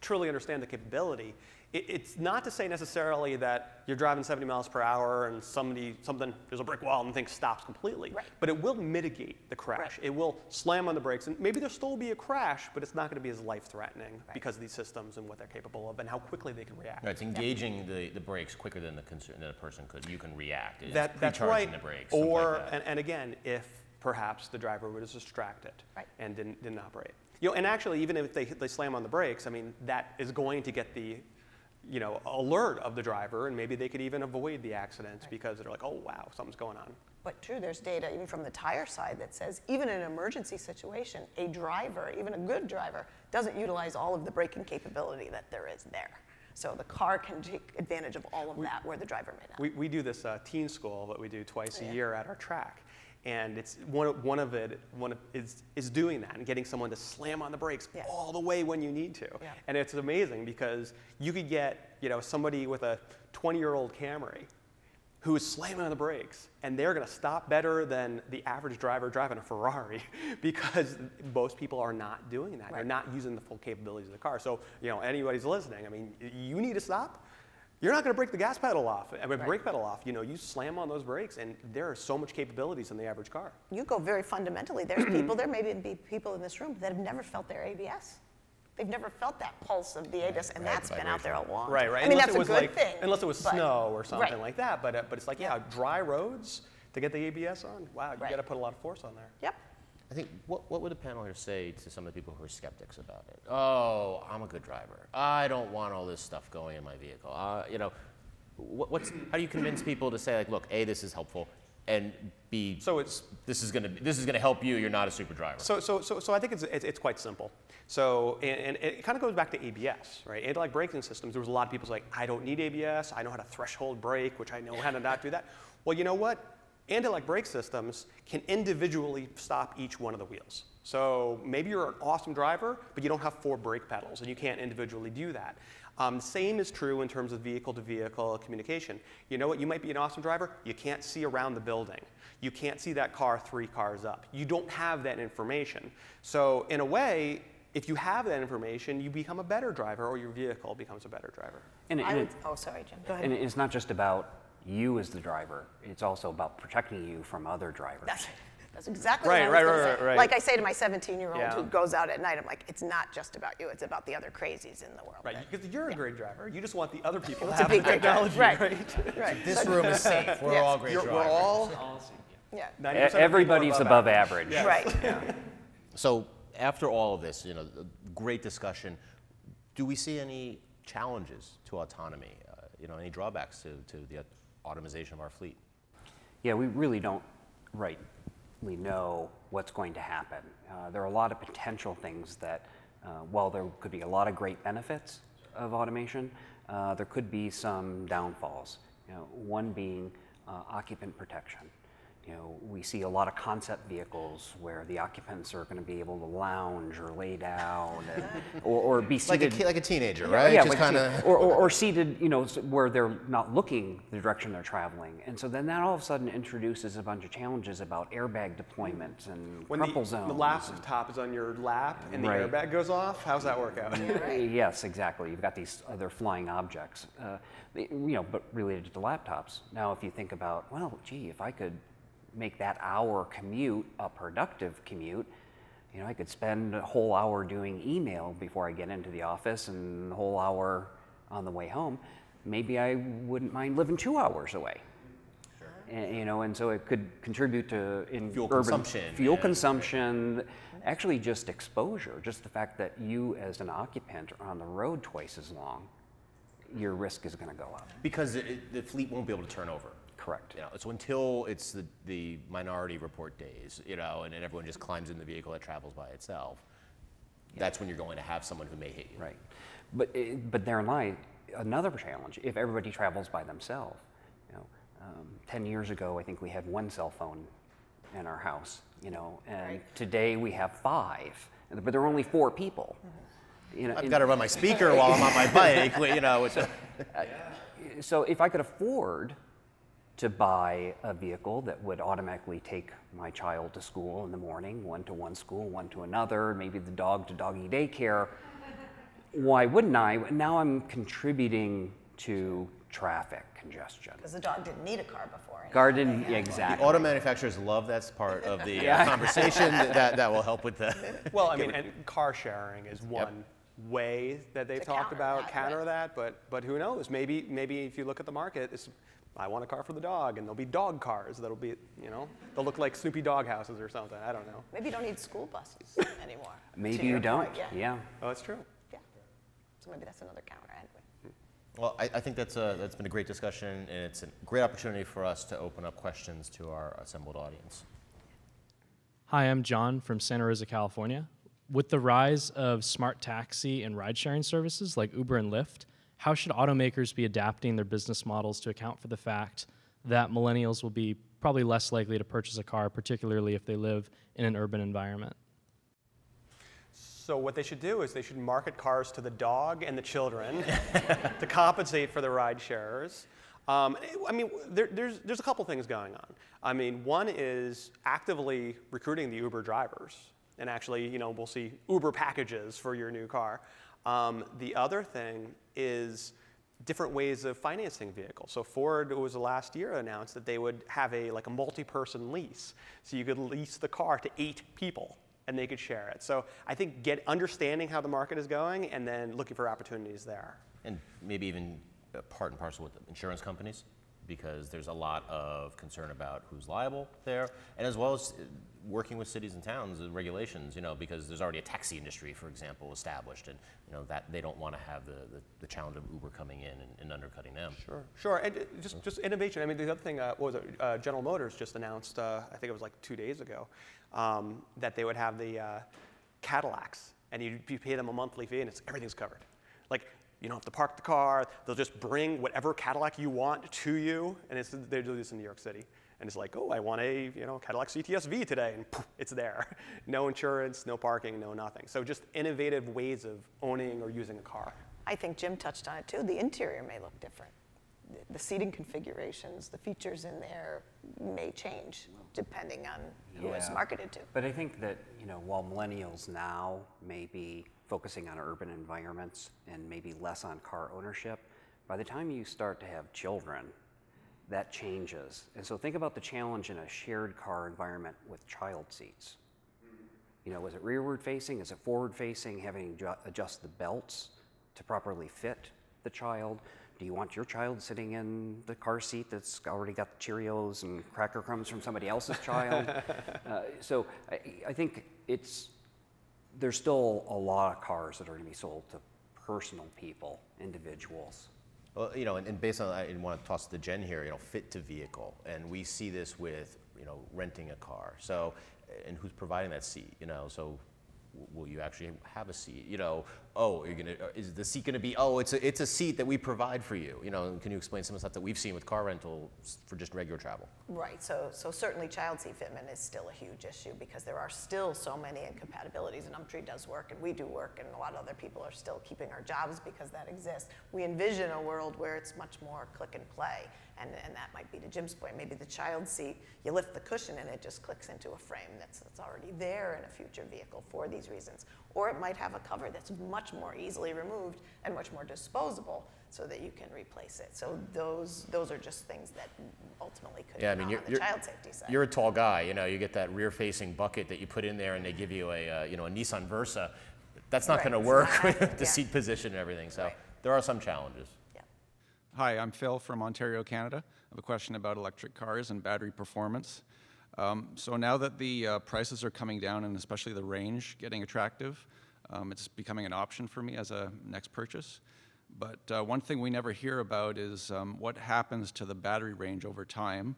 truly understand the capability, it's not to say necessarily that you're driving 70 miles per hour and there's a brick wall and things stops completely, but it will mitigate the crash. It will slam on the brakes, and maybe there'll still be a crash, but it's not going to be as life-threatening because of these systems and what they're capable of and how quickly they can react. Right, it's engaging the brakes quicker than the person could. You can react. That's right. The brakes, or, like that. And again, if perhaps the driver was distracted and didn't operate. You know, and actually, even if they slam on the brakes, I mean, that is going to get the, you know, alert of the driver, and maybe they could even avoid the accidents because they're like, oh, wow, something's going on. But true, there's data even from the tire side that says even in an emergency situation, a driver, even a good driver, doesn't utilize all of the braking capability that there is there. So the car can take advantage of all of that where the driver may not. We do this teen school that we do twice a year at our track. And it's one of it is doing that and getting someone to slam on the brakes all the way when you need to. Yeah. And it's amazing because you could get, you know, somebody with a 20-year-old Camry who is slamming on the brakes, and they're going to stop better than the average driver driving a Ferrari because most people are not doing that. Right. They're not using the full capabilities of the car. So, you know, anybody's listening, I mean, you need to stop. You're not going to break the gas pedal off, brake pedal off. You know, you slam on those brakes, and there are so much capabilities in the average car. You go very fundamentally. There's people, there may be people in this room that have never felt their ABS. They've never felt that pulse of the ABS, and that's been out there a long time. Right, right. I mean, that's a good thing. Unless it was snow or something like that, but it's like, yeah, dry roads to get the ABS on. Wow, you got to put a lot of force on there. Yep. I think, what would a panel here say to some of the people who are skeptics about it? Oh, I'm a good driver. I don't want all this stuff going in my vehicle. You know, how do you convince people to say, like, look, A, this is helpful, and B, so this is gonna help you. You're not a super driver. So I think it's quite simple. So and it kind of goes back to ABS, right? Anti-lock braking systems. There was a lot of people like, I don't need ABS. I know how to threshold brake, which I know how to not do that. Well, you know what? Anti-lock brake systems can individually stop each one of the wheels. So maybe you're an awesome driver, but you don't have 4 brake pedals, and you can't individually do that. Same is true in terms of vehicle-to-vehicle communication. You know what? You might be an awesome driver. You can't see around the building. You can't see that car 3 cars up. You don't have that information. So in a way, if you have that information, you become a better driver, or your vehicle becomes a better driver. Oh, sorry, Jim. Go ahead. And it's not just about you as the driver. It's also about protecting you from other drivers. That's exactly what I was going to say. Like I say to my 17-year-old who goes out at night, I'm like, it's not just about you. It's about the other crazies in the world. Right, because you're a great driver. You just want the other people to have the technology, right? So this room is safe. We're all great drivers. We're all safe. Yeah. Everybody's above average. Yes. Right. Yeah. So after all of this, you know, great discussion, do we see any challenges to autonomy? You know, any drawbacks to the automation of our fleet? Yeah, we really don't know what's going to happen. There are a lot of potential things that, while there could be a lot of great benefits of automation, there could be some downfalls. You know, one being occupant protection. You know, we see a lot of concept vehicles where the occupants are going to be able to lounge or lay down, or be seated like a teenager, right? Yeah, just like or seated, you know, where they're not looking the direction they're traveling, and so then that all of a sudden introduces a bunch of challenges about airbag deployment and crumple zones. The laptop is on your lap and the airbag goes off. How's that work out? Yes, exactly. You've got these other flying objects, you know, but related to the laptops. Now, if you think about, well, gee, if I could make that hour commute a productive commute, you know, I could spend a whole hour doing email before I get into the office and the whole hour on the way home. Maybe I wouldn't mind living 2 hours away. Sure. And, you know, and so it could contribute to fuel consumption, actually just exposure, just the fact that you as an occupant are on the road twice as long, your risk is going to go up. Because the fleet won't be able to turn over. Correct. You know, so until it's the Minority Report days, you know, and everyone just climbs in the vehicle that travels by itself, that's when you're going to have someone who may hit you. Right. But therein lies another challenge. If everybody travels by themselves, you know, 10 years ago, I think we had 1 cell phone in our house, you know, and today we have 5, but there are only 4 people. Mm-hmm. You know, I've got to run my speaker while I'm on my bike, you know. So if I could afford to buy a vehicle that would automatically take my child to school in the morning, one to one school, one to another, maybe the dog to doggy daycare, why wouldn't I? Now I'm contributing to traffic congestion. Because the dog didn't need a car before. Exactly. The auto manufacturers love that part of the conversation. That will help with the... Well, I mean, and car sharing is one way that they've talked about, counter that, but who knows? Maybe if you look at the market, it's I want a car for the dog, and there'll be dog cars that'll be, you know, they'll look like Snoopy dog houses or something. I don't know. Maybe you don't need school buses anymore. Maybe you don't. Point, yeah. Oh, that's true. Yeah. So maybe that's another counter anyway. Well, I think that's been a great discussion, and it's a great opportunity for us to open up questions to our assembled audience. Hi, I'm John from Santa Rosa, California. With the rise of smart taxi and ride-sharing services like Uber and Lyft, how should automakers be adapting their business models to account for the fact that millennials will be probably less likely to purchase a car, particularly if they live in an urban environment? So what they should do is they should market cars to the dog and the children to compensate for the ride sharers. I mean, there's a couple things going on. I mean, one is actively recruiting the Uber drivers. And actually, you know, we'll see Uber packages for your new car. The other thing is different ways of financing vehicles. So Ford, it was last year, announced that they would have a multi-person lease. So you could lease the car to 8 people, and they could share it. So I think understanding how the market is going and then looking for opportunities there. And maybe even part and parcel with the insurance companies, because there's a lot of concern about who's liable there, and as well as working with cities and towns and regulations, you know, because there's already a taxi industry, for example, established, and you know that they don't want to have the challenge of Uber coming in and undercutting them. Sure, sure, and just innovation. I mean, the other thing, what was it? General Motors just announced, I think it was like 2 days ago, that they would have the Cadillacs, and you pay them a monthly fee, and everything's covered. Like, you don't have to park the car. They'll just bring whatever Cadillac you want to you, and they do this in New York City. And it's like, oh, I want a Cadillac CTS-V today, and poof, it's there. No insurance, no parking, no nothing. So just innovative ways of owning or using a car. I think Jim touched on it too. The interior may look different. The seating configurations, the features in there may change depending on who it's marketed to. But I think that while millennials now may be focusing on urban environments and maybe less on car ownership, by the time you start to have children, that changes. And so think about the challenge in a shared car environment with child seats. You know, is it rearward facing? Is it forward facing? Having to adjust the belts to properly fit the child. Do you want your child sitting in the car seat that's already got the Cheerios and cracker crumbs from somebody else's child? So I think there's still a lot of cars that are going to be sold to personal people, individuals. Well, you know, and based on that, I want to toss to Jen here, fit to vehicle. And we see this with, renting a car. So, and who's providing that seat, so will you actually have a seat? Is the seat going to be, it's a seat that we provide for you? Can you explain some of the stuff that we've seen with car rental for just regular travel? Right, so certainly child seat fitment is still a huge issue because there are still so many incompatibilities, and UMTRI does work, and we do work, and a lot of other people are still keeping our jobs because that exists. We envision a world where it's much more click and play, and that might be to Jim's point. Maybe the child seat, you lift the cushion and it just clicks into a frame that's already there in a future vehicle for these reasons. Or it might have a cover that's much more easily removed and much more disposable so that you can replace it. So those are just things that ultimately could be on the child safety side. You're a tall guy, you get that rear-facing bucket that you put in there and they give you a Nissan Versa. That's not going to work with the seat position and everything. So there are some challenges. Yeah. Hi, I'm Phil from Ontario, Canada. I have a question about electric cars and battery performance. So now that the prices are coming down and especially the range getting attractive, it's becoming an option for me as a next purchase. But one thing we never hear about is what happens to the battery range over time,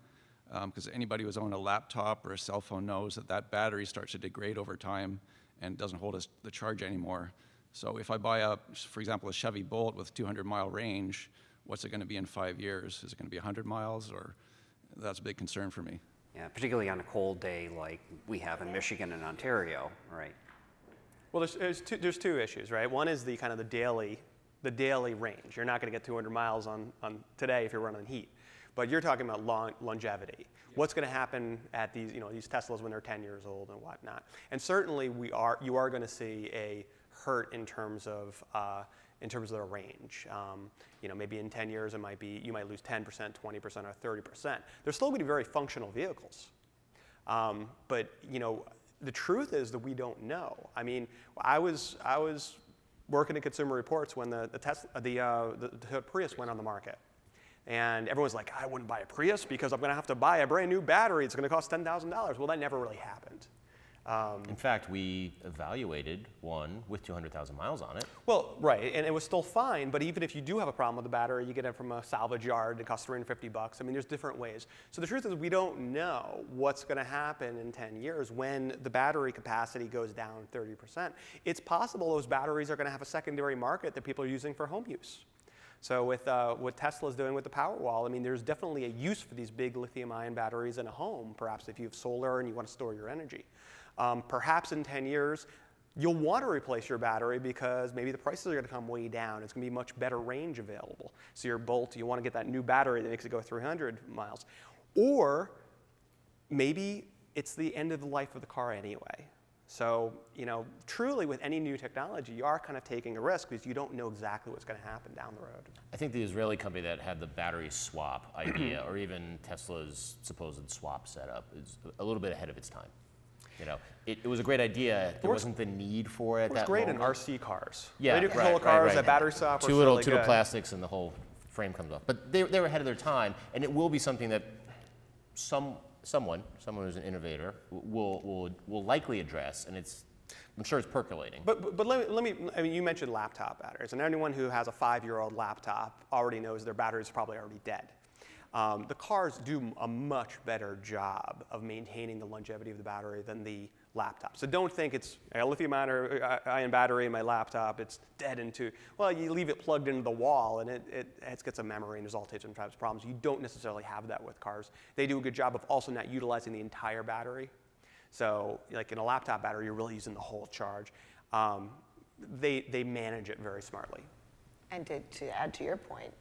because anybody who's owned a laptop or a cell phone knows that that battery starts to degrade over time and doesn't hold the charge anymore. So if I buy, for example, a Chevy Bolt with 200-mile range, what's it going to be in 5 years? Is it going to be 100 miles? Or that's a big concern for me. Yeah, particularly on a cold day like we have in Michigan and Ontario, right? Well, there's two issues, right? One is the kind of the daily range. You're not going to get 200 miles on today if you're running heat, but you're talking about longevity. Yeah. What's going to happen at these Teslas when they're 10 years old and whatnot? And certainly you are going to see a hurt in terms of their range. Maybe in 10 years, you might lose 10%, 20%, or 30%. They're still going to be very functional vehicles. But the truth is that we don't know. I mean, I was working at Consumer Reports when the Prius went on the market. And everyone's like, I wouldn't buy a Prius because I'm going to have to buy a brand new battery. It's going to cost $10,000. Well, that never really happened. In fact, we evaluated one with 200,000 miles on it. Well, right, and it was still fine. But even if you do have a problem with the battery, you get it from a salvage yard. It costs $350. I mean, there's different ways. So the truth is, we don't know what's going to happen in 10 years when the battery capacity goes down 30%. It's possible those batteries are going to have a secondary market that people are using for home use. So with what Tesla's doing with the Powerwall, I mean, there's definitely a use for these big lithium-ion batteries in a home, perhaps if you have solar and you want to store your energy. Perhaps in 10 years, you'll want to replace your battery because maybe the prices are going to come way down. It's going to be much better range available. So your Bolt, you want to get that new battery that makes it go 300 miles. Or maybe it's the end of the life of the car anyway. So, you know, truly with any new technology, you are kind of taking a risk because you don't know exactly what's going to happen down the road. I think the Israeli company that had the battery swap idea, or even Tesla's supposed swap setup, is a little bit ahead of its time. You know, it was a great idea. There wasn't the need for it. It was great in RC cars. Yeah, radio control cars, that battery swap was really good. Too little plastics and the whole frame comes off. But they were ahead of their time, and it will be something that someone who's an innovator will likely address, and it's, I'm sure it's percolating. But let me, I mean, you mentioned laptop batteries, and anyone who has a 5-year-old laptop already knows their battery's probably already dead. The cars do a much better job of maintaining the longevity of the battery than the laptop. So don't think it's a lithium-ion battery in my laptop, it's dead into, well, you leave it plugged into the wall and it gets a memory and there's all types of problems. You don't necessarily have that with cars. They do a good job of also not utilizing the entire battery. So like in a laptop battery, you're really using the whole charge. They manage it very smartly. And to add to your point,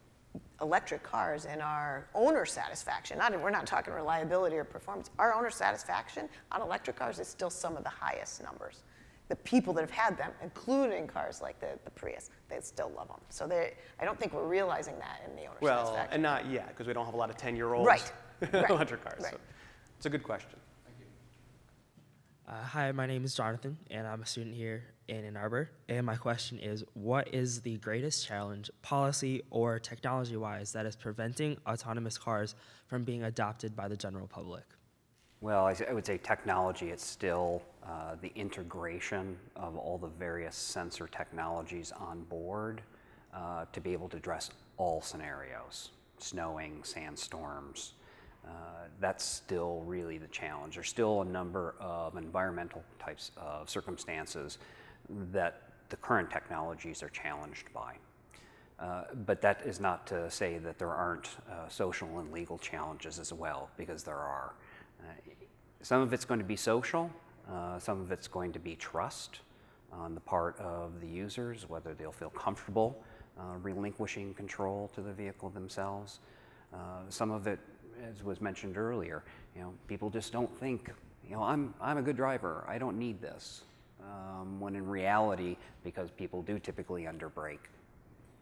electric cars and our owner satisfaction, we're not talking reliability or performance, our owner satisfaction on electric cars is still some of the highest numbers. The people that have had them, including cars like the Prius, they still love them. So I don't think we're realizing that in the owner satisfaction. Well, and not yet, because we don't have a lot of 10-year-olds electric cars. Right. So it's a good question. Thank you. Hi, my name is Jonathan, and I'm a student here in Ann Arbor, and my question is, what is the greatest challenge, policy or technology-wise, that is preventing autonomous cars from being adopted by the general public? Well, I would say technology. It's still the integration of all the various sensor technologies on board to be able to address all scenarios, snowing, sandstorms. That's still really the challenge. There's still a number of environmental types of circumstances that the current technologies are challenged by. But that is not to say that there aren't social and legal challenges as well, because there are. Some of it's going to be social, some of it's going to be trust on the part of the users, whether they'll feel comfortable relinquishing control to the vehicle themselves. Some of it, as was mentioned earlier, you know, people just don't think, you know, I'm a good driver, I don't need this. When in reality, because people do typically underbrake,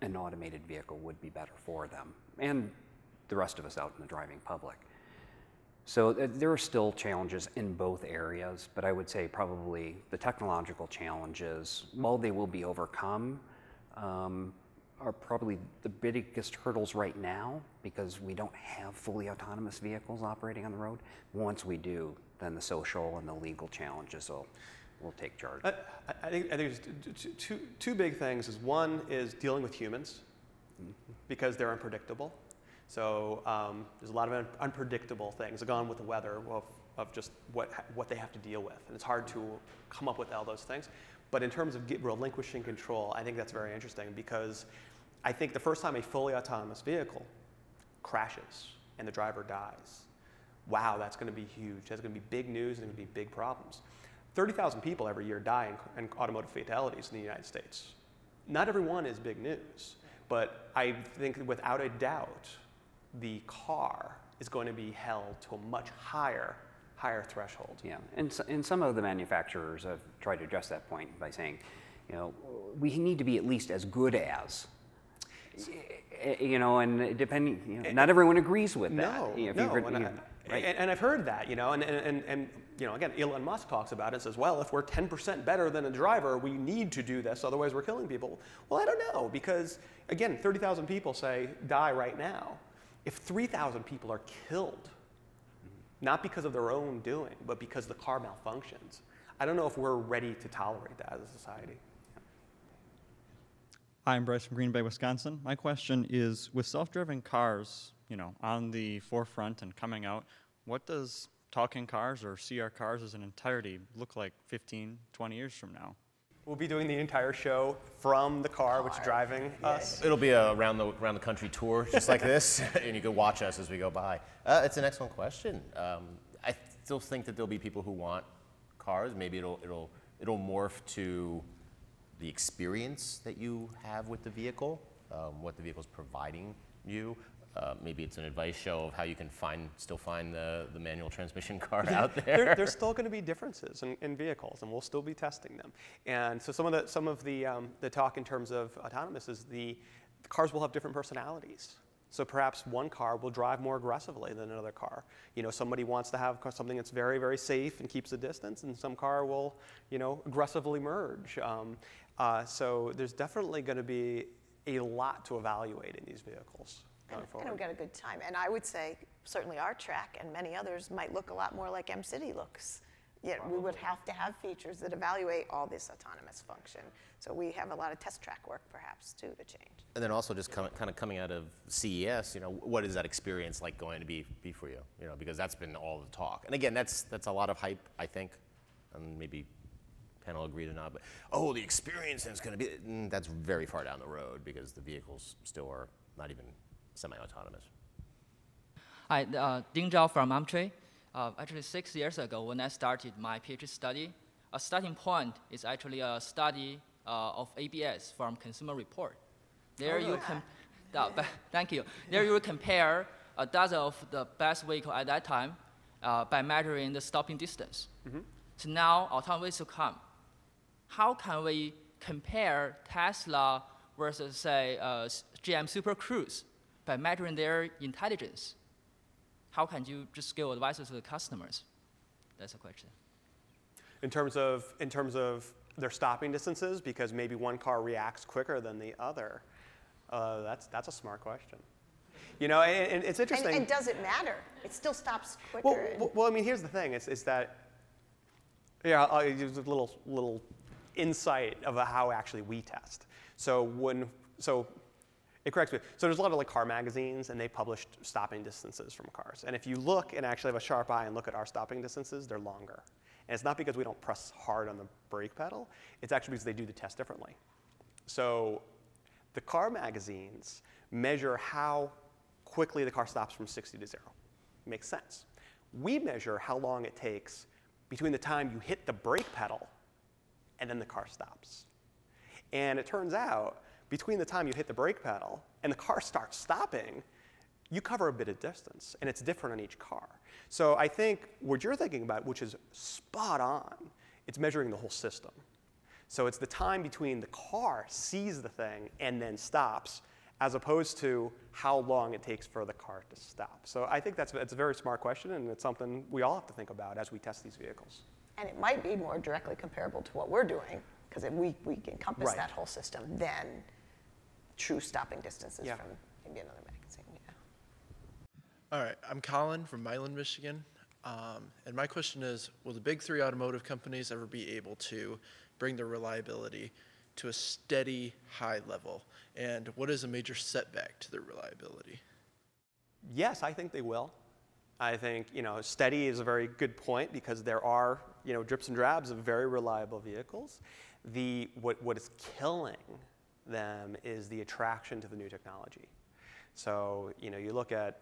an automated vehicle would be better for them and the rest of us out in the driving public. So there are still challenges in both areas, but I would say probably the technological challenges, while they will be overcome, are probably the biggest hurdles right now because we don't have fully autonomous vehicles operating on the road. Once we do, then the social and the legal challenges will take charge. I think there's two big things. Is one is dealing with humans because they're unpredictable. So there's a lot of unpredictable things gone with the weather of just what they have to deal with, and it's hard to come up with all those things. But in terms of relinquishing control, I think that's very interesting because I think the first time a fully autonomous vehicle crashes and the driver dies, wow, that's going to be huge. That's going to be big news and it's going to be big problems. 30,000 people every year die in automotive fatalities in the United States. Not everyone is big news, but I think without a doubt, the car is going to be held to a much higher threshold. Yeah, and some of the manufacturers have tried to address that point by saying, you know, we need to be at least as good as, you know, and depending, you know, not everyone agrees with that. And I've heard that, you know, and you know, again, Elon Musk talks about it and says, well, if we're 10% better than a driver, we need to do this, otherwise we're killing people. Well, I don't know, because again, 30,000 people die right now. If 3,000 people are killed, not because of their own doing, but because the car malfunctions, I don't know if we're ready to tolerate that as a society. Hi, I'm Bryce from Green Bay, Wisconsin. My question is, with self-driving cars, you know, on the forefront and coming out, what does Talking Cars or CR Cars as an entirety look like 15, 20 years from now? We'll be doing the entire show from the car, which is driving us. It'll be a around the country tour, just like this, and you can watch us as we go by. It's an excellent question. I still think that there'll be people who want cars. Maybe it'll morph to the experience that you have with the vehicle, what the vehicle's providing you. Maybe it's an advice show of how you can still find the manual transmission car out there. There's still going to be differences in vehicles, and we'll still be testing them. And so some of the talk in terms of autonomous is the cars will have different personalities. So perhaps one car will drive more aggressively than another car. You know, somebody wants to have something that's very, very safe and keeps the distance, and some car will, you know, aggressively merge. So there's definitely going to be a lot to evaluate in these vehicles. And we've got a good time. And I would say certainly our track and many others might look a lot more like MCity looks. Yet we would have to have features that evaluate all this autonomous function. So we have a lot of test track work perhaps too to change. And then also just kind of coming out of CES, you know, what is that experience like going to be for you? You know, because that's been all the talk. And again, that's a lot of hype, I think, and maybe panel agreed or not, but oh, the experience is going to be, that's very far down the road because the vehicles still are not even semi-autonomous. Hi, Ding Zhao from UMTRI. Actually, 6 years ago when I started my PhD study, a starting point is actually a study of ABS from Consumer Report. There you compare a dozen of the best vehicles at that time by measuring the stopping distance. Mm-hmm. So now autonomous will come. How can we compare Tesla versus, say, GM Super Cruise by measuring their intelligence? How can you just give advice to the customers? That's the question. In terms of their stopping distances, because maybe one car reacts quicker than the other, that's a smart question. You know, and it's interesting. And does it matter? It still stops quicker. Well, I mean, here's the thing: is that yeah, I'll use a little insight of how actually we test. It corrects me. So there's a lot of like car magazines, and they published stopping distances from cars. And if you look and actually have a sharp eye and look at our stopping distances, they're longer. And it's not because we don't press hard on the brake pedal. It's actually because they do the test differently. So the car magazines measure how quickly the car stops from 60 to 0. Makes sense. We measure how long it takes between the time you hit the brake pedal and then the car stops. And it turns out, between the time you hit the brake pedal and the car starts stopping, you cover a bit of distance, and it's different on each car. So I think what you're thinking about, which is spot on, it's measuring the whole system. So it's the time between the car sees the thing and then stops, as opposed to how long it takes for the car to stop. So I think that's a very smart question, and it's something we all have to think about as we test these vehicles. And it might be more directly comparable to what we're doing, because if we encompass right. that whole system, then true stopping distances yeah. from maybe another magazine. Yeah. All right, I'm Colin from Milan, Michigan. And my question is, will the big three automotive companies ever be able to bring their reliability to a steady high level? And what is a major setback to their reliability? Yes, I think they will. I think, you know, steady is a very good point because there are, you know, drips and drabs of very reliable vehicles. What is killing them is the attraction to the new technology. So, you know, you look at,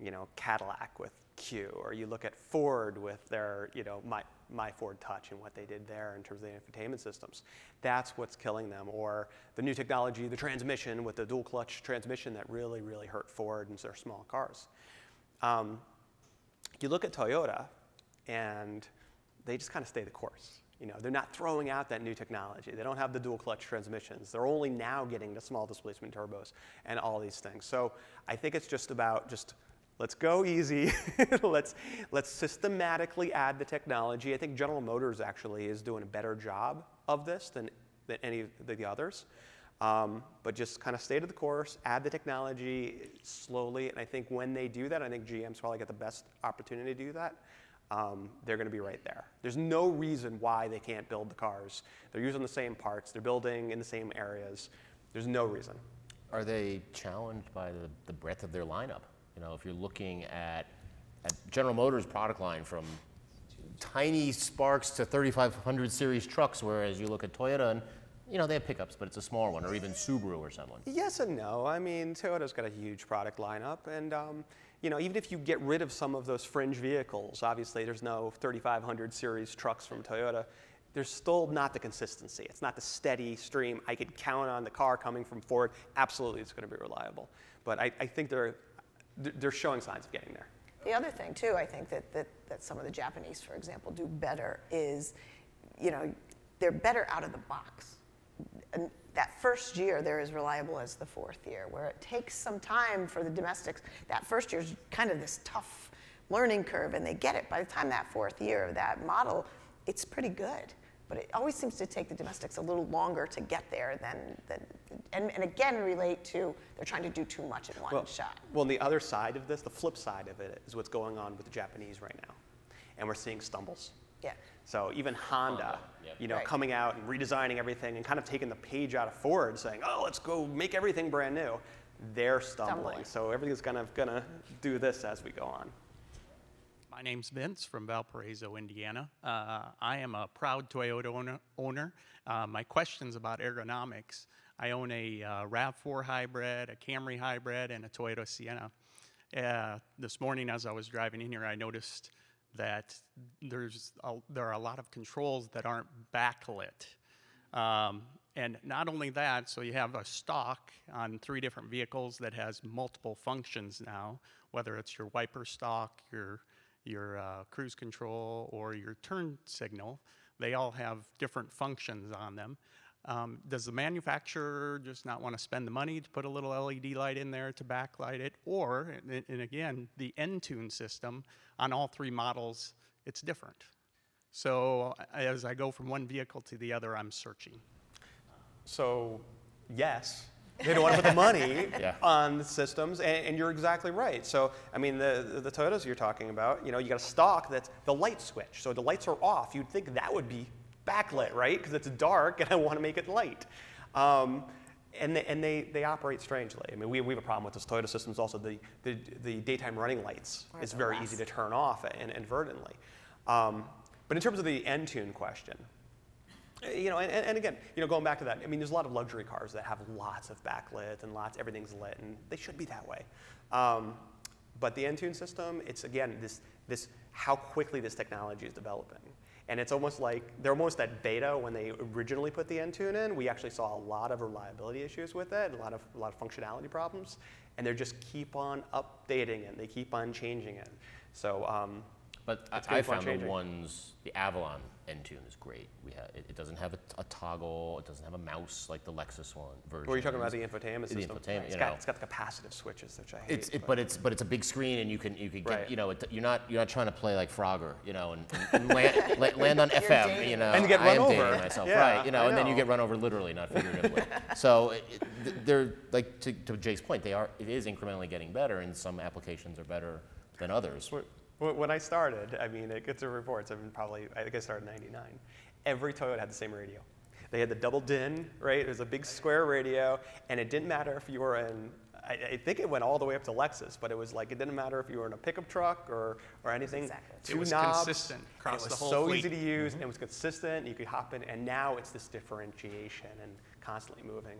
you know, Cadillac with Q, or you look at Ford with their, you know, my Ford Touch and what they did there in terms of the infotainment systems. That's what's killing them. Or the new technology, the transmission with the dual clutch transmission that really, really hurt Ford and their small cars. You look at Toyota and they just kind of stay the course. You know, they're not throwing out that new technology. They don't have the dual clutch transmissions. They're only now getting the small displacement turbos and all these things. So I think it's just about just let's go easy. let's systematically add the technology. I think General Motors actually is doing a better job of this than any of the others. But just kind of stay to the course, add the technology slowly. And I think when they do that, I think GM's probably got the best opportunity to do that. They're going to be right there. There's no reason why they can't build the cars. They're using the same parts. They're building in the same areas. There's no reason. Are they challenged by the breadth of their lineup? You know, if you're looking at General Motors' product line from tiny Sparks to 3500 series trucks, whereas you look at Toyota and, you know, they have pickups, but it's a small one, or even Subaru or someone. Yes and no. I mean, Toyota's got a huge product lineup, and you know, even if you get rid of some of those fringe vehicles, obviously there's no 3500 series trucks from Toyota, there's still not the consistency. It's not the steady stream. I could count on the car coming from Ford. Absolutely, it's going to be reliable. But I think they're showing signs of getting there. The other thing, too, I think that some of the Japanese, for example, do better is, you know, they're better out of the box. And that first year, they're as reliable as the fourth year, where it takes some time for the domestics. That first year's kind of this tough learning curve, and they get it. By the time that fourth year of that model, it's pretty good. But it always seems to take the domestics a little longer to get there and again, relate to they're trying to do too much in one shot. Well, on the other side of this, the flip side of it is what's going on with the Japanese right now. And we're seeing stumbles. Yeah. So even Honda, yep. You know, right. Coming out and redesigning everything and kind of taking the page out of Ford, saying, "Oh, let's go make everything brand new." They're stumbling. So everything's kind of gonna do this as we go on. My name's Vince from Valparaiso, Indiana. I am a proud Toyota owner. My question's about ergonomics. I own a RAV4 hybrid, a Camry hybrid, and a Toyota Sienna. This morning, as I was driving in here, I noticed that there are a lot of controls that aren't backlit. And not only that, so you have a stock on 3 different vehicles that has multiple functions now, whether it's your wiper stock, your cruise control, or your turn signal. They all have different functions on them. Does the manufacturer just not want to spend the money to put a little LED light in there to backlight it? Or, and again, the Entune system on all 3 models, it's different. So as I go from one vehicle to the other, I'm searching. So yes, they don't want to put the money on the systems, and you're exactly right. So I mean, the Toyotas you're talking about, you know, you got a stock that's the light switch. So the lights are off. You'd think that would be backlit, right? Because it's dark, and I want to make it light. And they operate strangely. I mean, we have a problem with this Toyota systems also. The daytime running lights is very easy to turn off inadvertently. But in terms of the Entune question, you know, and again, you know, going back to that, I mean, there's a lot of luxury cars that have lots of backlit and everything's lit, and they should be that way. But the Entune system, it's again this how quickly this technology is developing. And it's almost like they're almost at beta when they originally put the Entune in. We actually saw a lot of reliability issues with it, a lot of functionality problems, and they just keep on updating it. They keep on changing it. So, but I found the Avalon Entune is great. It doesn't have a toggle. It doesn't have a mouse like the Lexus one version. Well, you're talking about the infotainment system. It's got the capacitive switches, which I hate. But it's a big screen, and you can get you're not trying to play like Frogger, you know, and land on FM, you know, and you get run over. I am dating myself, right? You know, and then you get run over literally, not figuratively. So they're like to Jake's point, it is incrementally getting better, and some applications are better than others. When I started, I mean, it gets the reports. I think I started in '99. Every Toyota had the same radio. They had the double din, right? It was a big square radio, and it didn't matter if you were in. I think it went all the way up to Lexus, but it was like it didn't matter if you were in a pickup truck or anything. Exactly. It was consistent across the whole fleet. It was so easy to use. And it was consistent. You could hop in, and now it's this differentiation and constantly moving.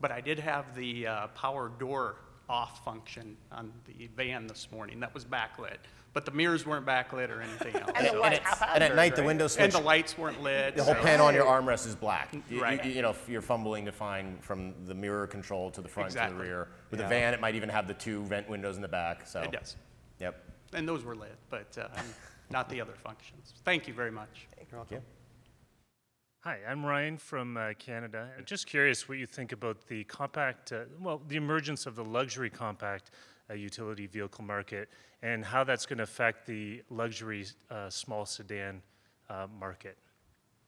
But I did have the power door off function on the van this morning. That was backlit. But the mirrors weren't backlit or anything else. And at night, the window switch. And the lights weren't lit. The whole panel on your armrest is black. Right. You know, you're fumbling to find from the mirror control to the front to the rear. With the van, it might even have the 2 vent windows in the back. So. It does. Yep. And those were lit, but not the other functions. Thank you very much. You're welcome. Hi, I'm Ryan from Canada. I'm just curious what you think about the compact, the emergence of the luxury compact utility vehicle market and how that's going to affect the luxury small sedan market.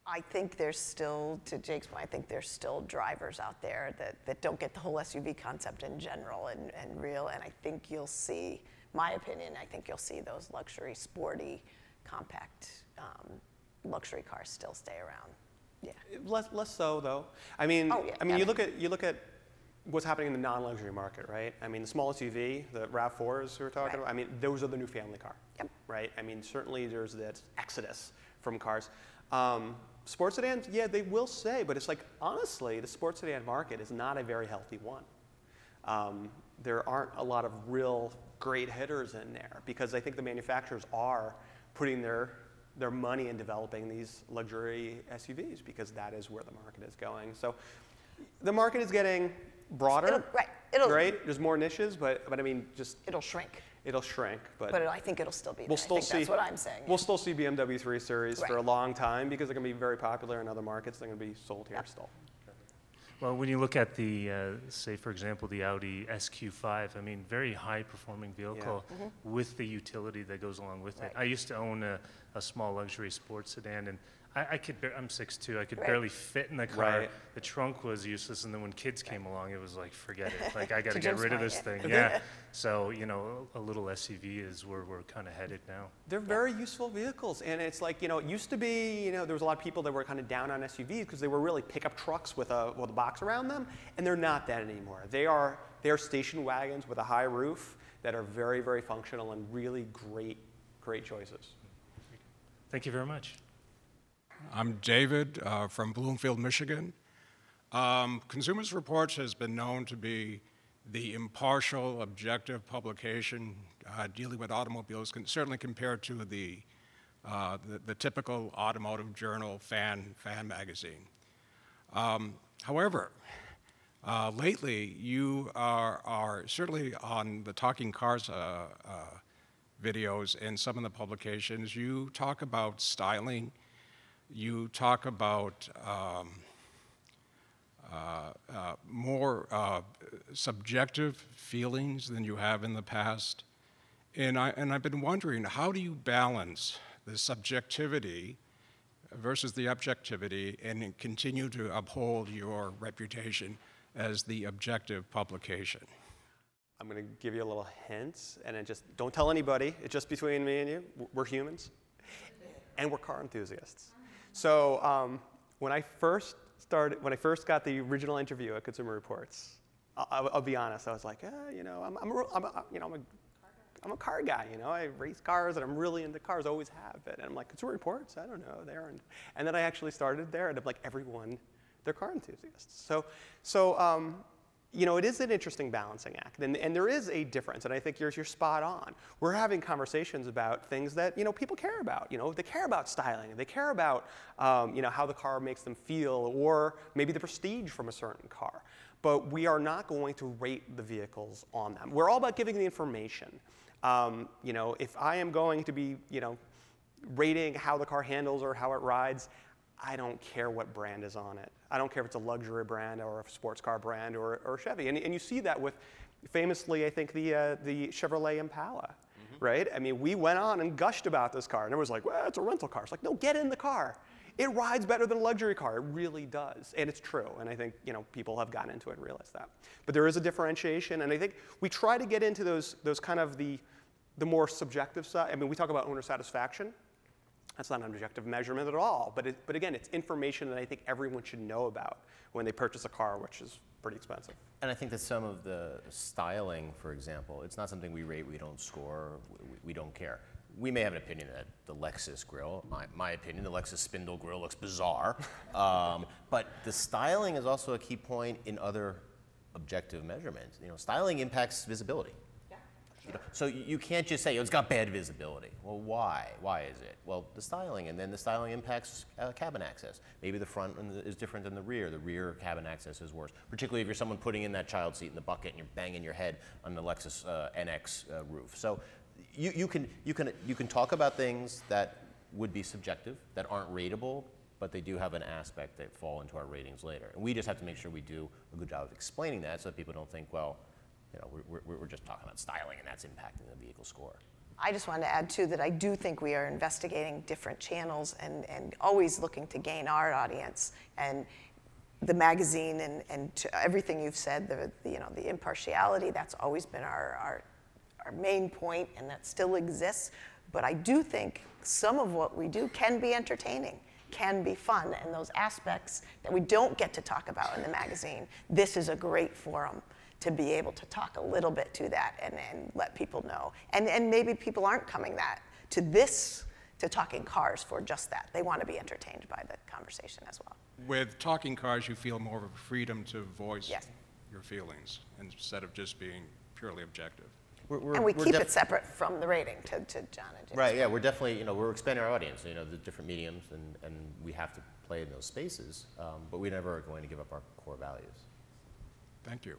I think there's still, to Jake's point, I think there's still drivers out there that don't get the whole SUV concept in general and real, and I think you'll see, my opinion, I think you'll see those luxury, sporty, compact luxury cars still stay around. Yeah. Less so though. I mean, oh, yeah, I mean, you look at what's happening in the non-luxury market, right? I mean, the small SUV, the RAV4s we were talking about. I mean, those are the new family car, right? I mean, certainly there's that exodus from cars. Sports sedans, yeah, they will say, but it's like, honestly, the sports sedan market is not a very healthy one. There aren't a lot of real great hitters in there because I think the manufacturers are putting their money in developing these luxury SUVs because that is where the market is going. So the market is getting broader, right? There's more niches, but I mean, just it'll shrink. It'll shrink, but I think it'll still be there. I think that's what I'm saying. We'll still see BMW 3 Series for a long time because they're going to be very popular in other markets. They're going to be sold here still. Well, when you look at the, say, for example, the Audi SQ5, I mean, very high-performing vehicle with the utility that goes along with it. I used to own a small luxury sports sedan, and I could, I'm 6'2", I could barely fit in the car. The trunk was useless, and then when kids came along, it was like, forget it. Like, I got to get rid of this thing. So, you know, a little SUV is where we're kind of headed now. They're very useful vehicles, and it's like, you know, it used to be, you know, there was a lot of people that were kind of down on SUVs because they were really pickup trucks with a box around them, and they're not that anymore. They are station wagons with a high roof that are very, very functional and really great, great choices. Thank you very much. I'm David from Bloomfield, Michigan. Consumers Reports has been known to be the impartial, objective publication dealing with automobiles, certainly compared to the typical automotive journal fan magazine. However, lately you are certainly on the Talking Cars videos and some of the publications. You talk about styling. You talk about more subjective feelings than you have in the past. And I've been wondering, how do you balance the subjectivity versus the objectivity and continue to uphold your reputation as the objective publication? I'm going to give you a little hint, and then just don't tell anybody. It's just between me and you. We're humans, and we're car enthusiasts. So when I first got the original interview at Consumer Reports, I'll be honest. I was like, you know, I'm a car guy. You know, I race cars and I'm really into cars. Always have it. And I'm like, Consumer Reports? I don't know. They aren't. And then I actually started there, and I'm like, everyone, they're car enthusiasts. So you know, it is an interesting balancing act, and there is a difference, and I think you're spot on. We're having conversations about things that, you know, people care about. You know, they care about styling, they care about, you know, how the car makes them feel, or maybe the prestige from a certain car. But we are not going to rate the vehicles on them. We're all about giving the information. You know, if I am going to be, you know, rating how the car handles or how it rides, I don't care what brand is on it. I don't care if it's a luxury brand or a sports car brand or Chevy. And you see that with, famously, I think, the Chevrolet Impala, right? I mean, we went on and gushed about this car. And everyone's like, well, it's a rental car. It's like, no, get in the car. It rides better than a luxury car. It really does. And it's true. And I think, you know, people have gotten into it and realized that. But there is a differentiation. And I think we try to get into those kind of the more subjective side. I mean, we talk about owner satisfaction. That's not an objective measurement at all, but again, it's information that I think everyone should know about when they purchase a car, which is pretty expensive. And I think that some of the styling, for example, it's not something we rate, we don't score, we don't care. We may have an opinion that the Lexus grille, my opinion, the Lexus spindle grille looks bizarre, but the styling is also a key point in other objective measurements. You know, styling impacts visibility. You know, so you can't just say, oh, it's got bad visibility. Well, why? Why is it? Well, the styling, and then the styling impacts cabin access. Maybe the front is different than the rear. The rear cabin access is worse, particularly if you're someone putting in that child seat in the bucket and you're banging your head on the Lexus NX roof. So you can talk about things that would be subjective, that aren't rateable, but they do have an aspect that fall into our ratings later. And we just have to make sure we do a good job of explaining that so that people don't think, well, you know, we're just talking about styling, and that's impacting the vehicle score. I just wanted to add, too, that I do think we are investigating different channels and always looking to gain our audience. And the magazine and to everything you've said, the impartiality, that's always been our main point, and that still exists. But I do think some of what we do can be entertaining, can be fun, and those aspects that we don't get to talk about in the magazine, this is a great forum to be able to talk a little bit to that and let people know. And maybe people aren't coming to Talking Cars for just that. They want to be entertained by the conversation as well. With Talking Cars, you feel more of a freedom to voice your feelings instead of just being purely objective. We're keep it separate from the rating to John and Jim. Right, yeah, we're definitely, we're expanding our audience, the different mediums, and we have to play in those spaces, but we never are going to give up our core values. Thank you.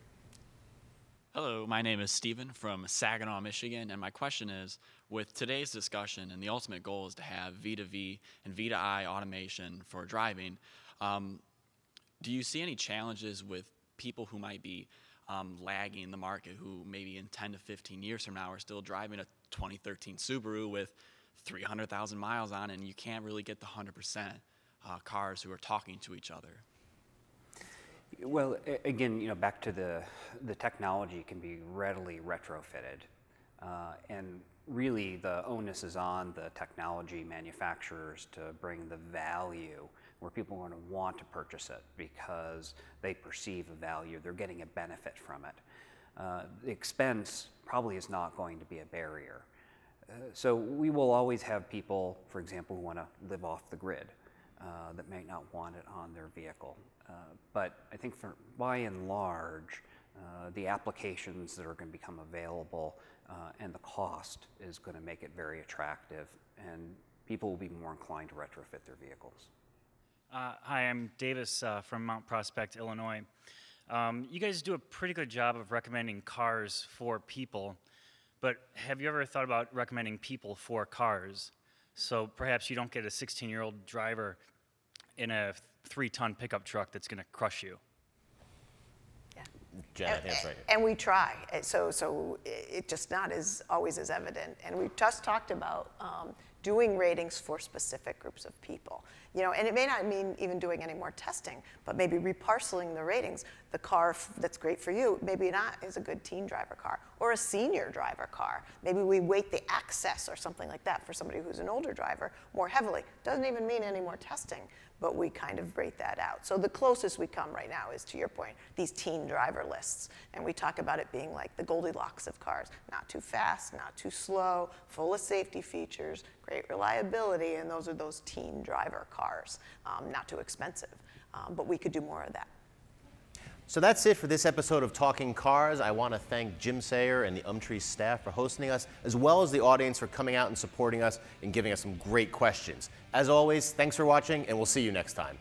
Hello, my name is Stephen from Saginaw, Michigan, and my question is, with today's discussion, and the ultimate goal is to have V2V and V2I automation for driving, do you see any challenges with people who might be lagging the market, who maybe in 10 to 15 years from now are still driving a 2013 Subaru with 300,000 miles on, and you can't really get the 100% cars who are talking to each other? Well, again, back to the technology can be readily retrofitted, and really the onus is on the technology manufacturers to bring the value where people are going to want to purchase it because they perceive a value, they're getting a benefit from it. The expense probably is not going to be a barrier. So we will always have people, for example, who want to live off the grid that might not want it on their vehicle. But I think for, by and large, the applications that are going to become available and the cost is going to make it very attractive, and people will be more inclined to retrofit their vehicles. Hi, I'm Davis from Mount Prospect, Illinois. You guys do a pretty good job of recommending cars for people, but have you ever thought about recommending people for cars? So perhaps you don't get a 16-year-old driver in a 3-ton pickup truck that's going to crush you. Yeah. Jen, I think that's right. And we try. So it just not as always as evident. And we just talked about doing ratings for specific groups of people. And it may not mean even doing any more testing, but maybe reparceling the ratings. The car that's great for you, maybe not is a good teen driver car or a senior driver car. Maybe we weight the access or something like that for somebody who's an older driver more heavily. Doesn't even mean any more testing, but we kind of break that out. So the closest we come right now is, to your point, these teen driver lists. And we talk about it being like the Goldilocks of cars. Not too fast, not too slow, full of safety features, great reliability, and those are those teen driver cars. Not too expensive, but we could do more of that. So that's it for this episode of Talking Cars. I want to thank Jim Sayer and the UMTRI staff for hosting us, as well as the audience for coming out and supporting us and giving us some great questions. As always, thanks for watching, and we'll see you next time.